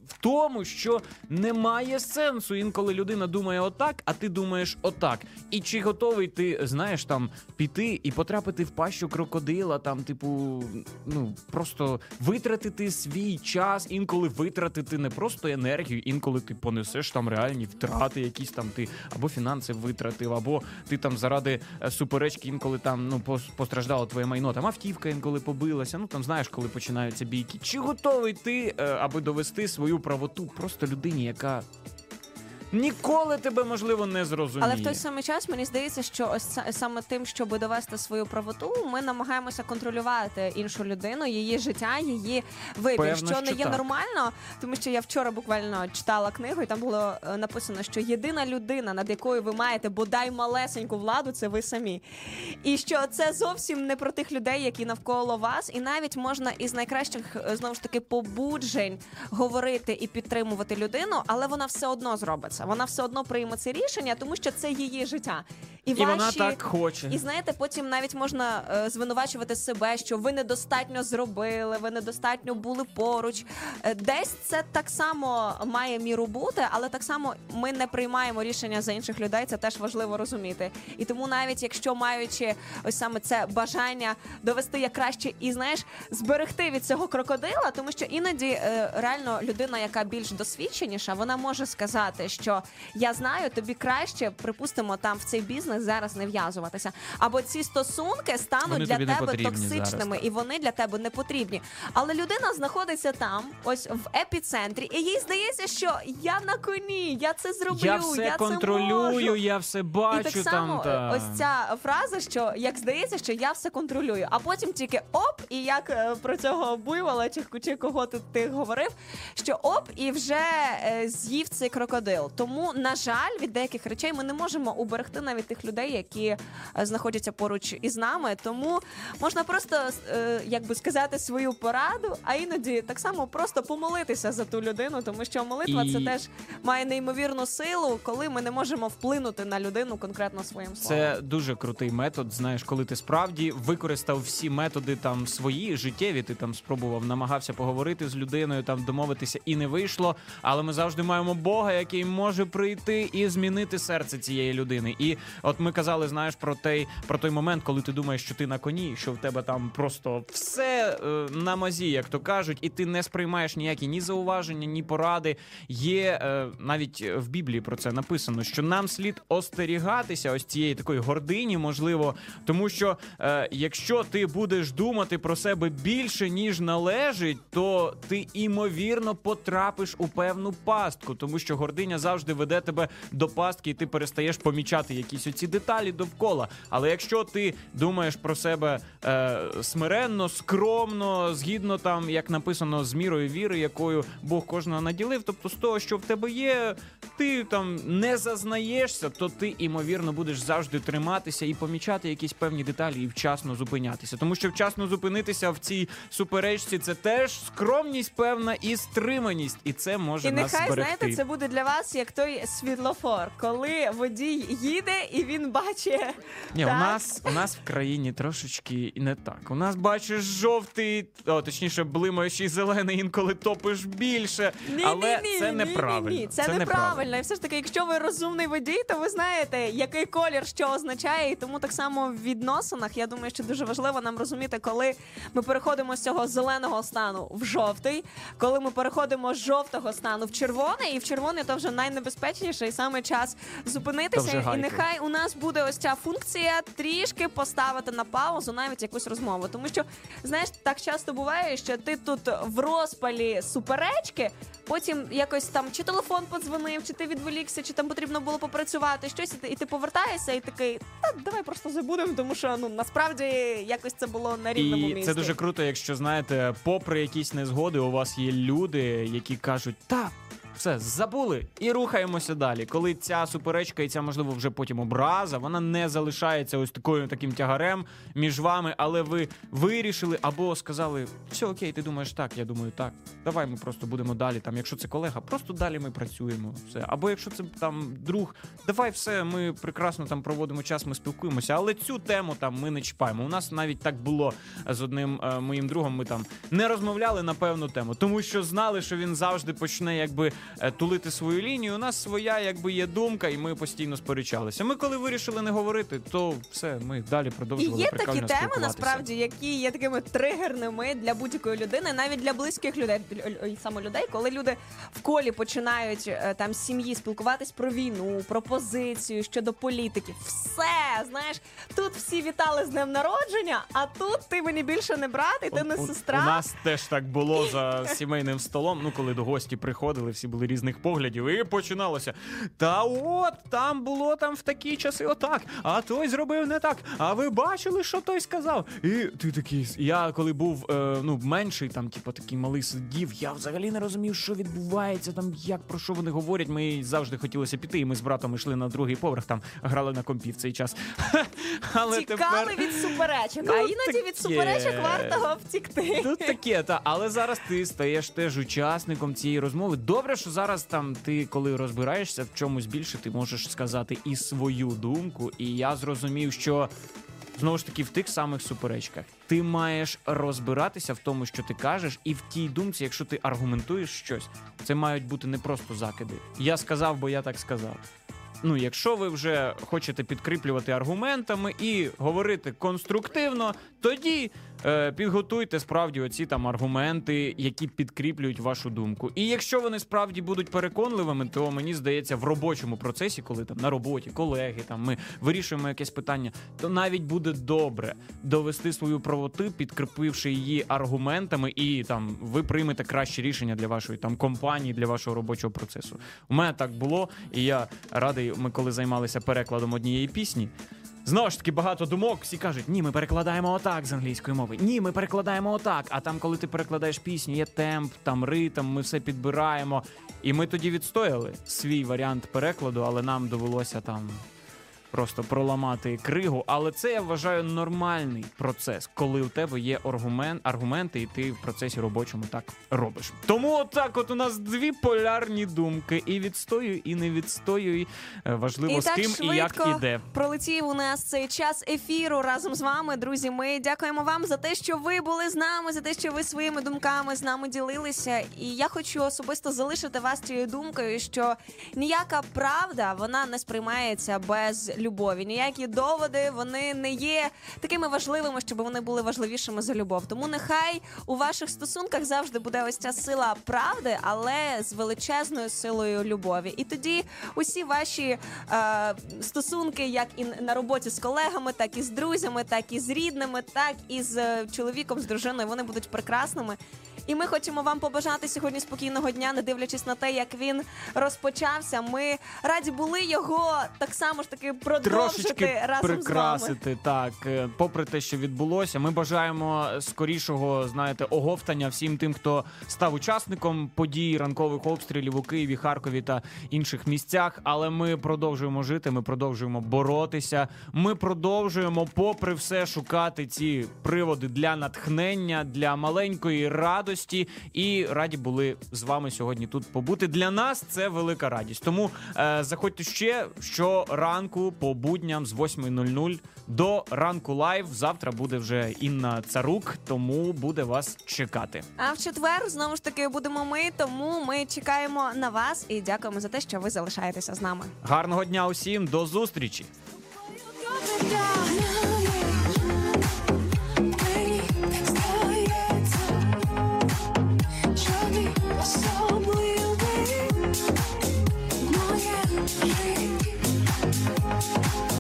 в тому, що немає сенсу. Інколи людина думає отак, а ти думаєш отак. І чи готовий ти, знаєш, там, піти і потрапити в пащу крокодила, там, типу, ну, просто витратити свій час, інколи витратити не просто енергію, інколи ти понесеш там реальні втрати якісь там, ти або фінанси витратив, або ти там заради суперечки інколи там, ну, постраждало твоє майно, там, автівка інколи побилася, ну, там, знаєш, коли починаються бійки. Чи готовий ти, аби довести свою правоту просто людині, яка ніколи тебе, можливо, не зрозуміє. Але в той самий час, мені здається, що ось саме тим, щоб довести свою правоту, ми намагаємося контролювати іншу людину, її життя, її вибір. Певно, що, що не є так. Нормально, тому що я вчора буквально читала книгу, і там було написано, що єдина людина, над якою ви маєте бодай малесеньку владу, це ви самі. І що це зовсім не про тих людей, які навколо вас, і навіть можна із найкращих, знову ж таки, побуджень говорити і підтримувати людину, але вона все одно зробить. Вона все одно прийме це рішення, тому що це її життя. І, і ваші... вона так хоче. І знаєте, потім навіть можна е, звинувачувати себе, що ви недостатньо зробили, ви недостатньо були поруч. Десь це так само має міру бути, але так само ми не приймаємо рішення за інших людей, це теж важливо розуміти. І тому навіть якщо маючи ось саме це бажання довести як краще і, знаєш, зберегти від цього крокодила, тому що іноді е, реально людина, яка більш досвідченіша, вона може сказати, що я знаю, тобі краще, припустимо, там в цей бізнес зараз не в'язуватися. Або ці стосунки стануть вони для тебе токсичними, зараз, і вони для тебе не потрібні. Але людина знаходиться там, ось в епіцентрі, і їй здається, що я на коні, я це зроблю, я, все я контролюю, це можу. Я все бачу. І так само там, ось ця фраза, що як здається, що я все контролюю, а потім тільки оп, і як про цього буйвола, чи, чи кого ти, ти говорив, що оп, і вже е, з'їв цей крокодил. Тому, на жаль, від деяких речей ми не можемо уберегти навіть тих людей, які знаходяться поруч із нами. Тому можна просто, як би сказати, свою пораду, а іноді так само просто помолитися за ту людину, тому що молитва і... це теж має неймовірну силу, коли ми не можемо вплинути на людину конкретно своїм словом. Це дуже крутий метод, знаєш, коли ти справді використав всі методи там свої, життєві, ти там спробував, намагався поговорити з людиною, там домовитися і не вийшло, але ми завжди маємо Бога, який може прийти і змінити серце цієї людини. І от ми казали, знаєш, про той, про той момент, коли ти думаєш, що ти на коні, що в тебе там просто все е, на мазі, як то кажуть, і ти не сприймаєш ніякі ні зауваження, ні поради. Є, е, навіть в Біблії про це написано, що нам слід остерігатися ось цієї такої гордині, можливо, тому що е, якщо ти будеш думати про себе більше, ніж належить, то ти, імовірно, потрапиш у певну пастку, тому що гординя завжди веде тебе до пастки, і ти перестаєш помічати якісь оці деталі довкола. Але якщо ти думаєш про себе е, смиренно, скромно, згідно там, як написано, з мірою віри, якою Бог кожного наділив, тобто з того, що в тебе є, ти там не зазнаєшся, то ти, імовірно, будеш завжди триматися і помічати якісь певні деталі і вчасно зупинятися. Тому що вчасно зупинитися в цій суперечці, це теж скромність певна і стриманість, і це може і нас нехай, зберегти. І нехай, знаєте, це буде для вас як як той світлофор, коли водій їде і він бачить. Ні, так. У нас, у нас в країні трошечки не так. У нас бачиш жовтий, о, точніше, блимаючий зелений, інколи топиш більше. Ні, але ні, ні, це неправильно. Ні, ні, ні. Це, це неправильно. неправильно. І все ж таки, якщо ви розумний водій, то ви знаєте, який колір що означає. І тому так само в відносинах, я думаю, що дуже важливо нам розуміти, коли ми переходимо з цього зеленого стану в жовтий, коли ми переходимо з жовтого стану в червоний, і в червоний то вже найнебезпечніше, і саме час зупинитися. І нехай у нас буде ось ця функція трішки поставити на паузу навіть якусь розмову. Тому що, знаєш, так часто буває, що ти тут в розпалі суперечки, потім якось там чи телефон подзвонив, чи ти відволікся, чи там потрібно було попрацювати, щось, і ти повертаєшся і такий, та давай просто забудемо, тому що ну насправді якось це було на рівному місці. І це дуже круто, якщо, знаєте, попри якісь незгоди, у вас є люди, які кажуть, та, все, забули і рухаємося далі. Коли ця суперечка і ця, можливо, вже потім образа, вона не залишається ось такою таким тягарем між вами, але ви вирішили або сказали, все окей, ти думаєш так, я думаю так, давай ми просто будемо далі, там, якщо це колега, просто далі ми працюємо, все. Або якщо це там друг, давай все, ми прекрасно там проводимо час, ми спілкуємося, але цю тему там ми не чіпаємо. У нас навіть так було з одним е, моїм другом, ми там не розмовляли на певну тему, тому що знали, що він завжди почне якби тулити свою лінію, у нас своя якби є думка, і ми постійно сперечалися. Ми коли вирішили не говорити, то все, ми далі продовжували прикольно спілкуватися. І є такі теми, насправді, які є такими тригерними для будь-якої людини, навіть для близьких людей, саме людей, коли люди в колі починають там з сім'ї спілкуватись про війну, про позицію, щодо політики. Все, знаєш, тут всі вітали з днем народження, а тут ти мені більше не брат, і ти не сестра. У нас теж так було за сімейним столом, ну коли до гості приходили, всі були різних поглядів, і починалося. Та от, там було там в такі часи отак, а той зробив не так, а ви бачили, що той сказав? І ти такий, я коли був е, ну, менший, там, типу, такий малий сидів, я взагалі не розумів, що відбувається, там, як, про що вони говорять, ми завжди хотілося піти, і ми з братом йшли на другий поверх, там, грали на компі в цей час. Але тікали тепер... від суперечок, ну, а іноді таке... від суперечок варто втікти. Тут таке, та, але зараз ти стаєш теж учасником цієї розмови. Добре, що зараз там ти, коли розбираєшся в чомусь більше, ти можеш сказати і свою думку, і я зрозумів, що знову ж таки в тих самих суперечках ти маєш розбиратися в тому, що ти кажеш, і в тій думці, якщо ти аргументуєш щось, це мають бути не просто закиди. Я сказав, бо я так сказав. Ну, якщо ви вже хочете підкріплювати аргументами і говорити конструктивно, тоді е, підготуйте справді оці там аргументи, які підкріплюють вашу думку. І якщо вони справді будуть переконливими, то мені здається, в робочому процесі, коли там на роботі колеги, там ми вирішуємо якесь питання, то навіть буде добре довести свою правоту, підкріпивши її аргументами, і там ви приймете краще рішення для вашої там компанії, для вашого робочого процесу. У мене так було, і я радий. Ми коли займалися перекладом однієї пісні, знову ж таки багато думок, всі кажуть, ні, ми перекладаємо отак з англійської мови, ні, ми перекладаємо отак, а там, коли ти перекладаєш пісню, є темп, там ритм, ми все підбираємо. І ми тоді відстояли свій варіант перекладу, але нам довелося там просто проламати кригу. Але це, я вважаю, нормальний процес, коли у тебе є аргумент, аргументи, і ти в процесі робочому так робиш. Тому отак от у нас дві полярні думки. І відстоюй, і не відстоюй. Важливо, і з ким і як іде. Пролетів у нас цей час ефіру разом з вами, друзі. Ми дякуємо вам за те, що ви були з нами, за те, що ви своїми думками з нами ділилися. І я хочу особисто залишити вас цією думкою, що ніяка правда, вона не сприймається без любові. Ніякі доводи, вони не є такими важливими, щоб вони були важливішими за любов. Тому нехай у ваших стосунках завжди буде ось ця сила правди, але з величезною силою любові. І тоді усі ваші е, стосунки, як і на роботі з колегами, так і з друзями, так і з рідними, так і з чоловіком, з дружиною, вони будуть прекрасними. І ми хочемо вам побажати сьогодні спокійного дня, не дивлячись на те, як він розпочався. Ми раді були його так само ж таки продовжити разом з вами. Так, попри те, що відбулося, ми бажаємо скорішого, знаєте, оговтання всім тим, хто став учасником подій ранкових обстрілів у Києві, Харкові та інших місцях. Але ми продовжуємо жити, ми продовжуємо боротися, ми продовжуємо попри все шукати ці приводи для натхнення, для маленької радості, радості і раді були з вами сьогодні тут побути. Для нас це велика радість. Тому е, заходьте ще щоранку по будням з восьма нуль нуль до ранку лайв. Завтра буде вже Інна Царук, тому буде вас чекати. А в четвер знову ж таки будемо ми, тому ми чекаємо на вас і дякуємо за те, що ви залишаєтеся з нами. Гарного дня усім, до зустрічі!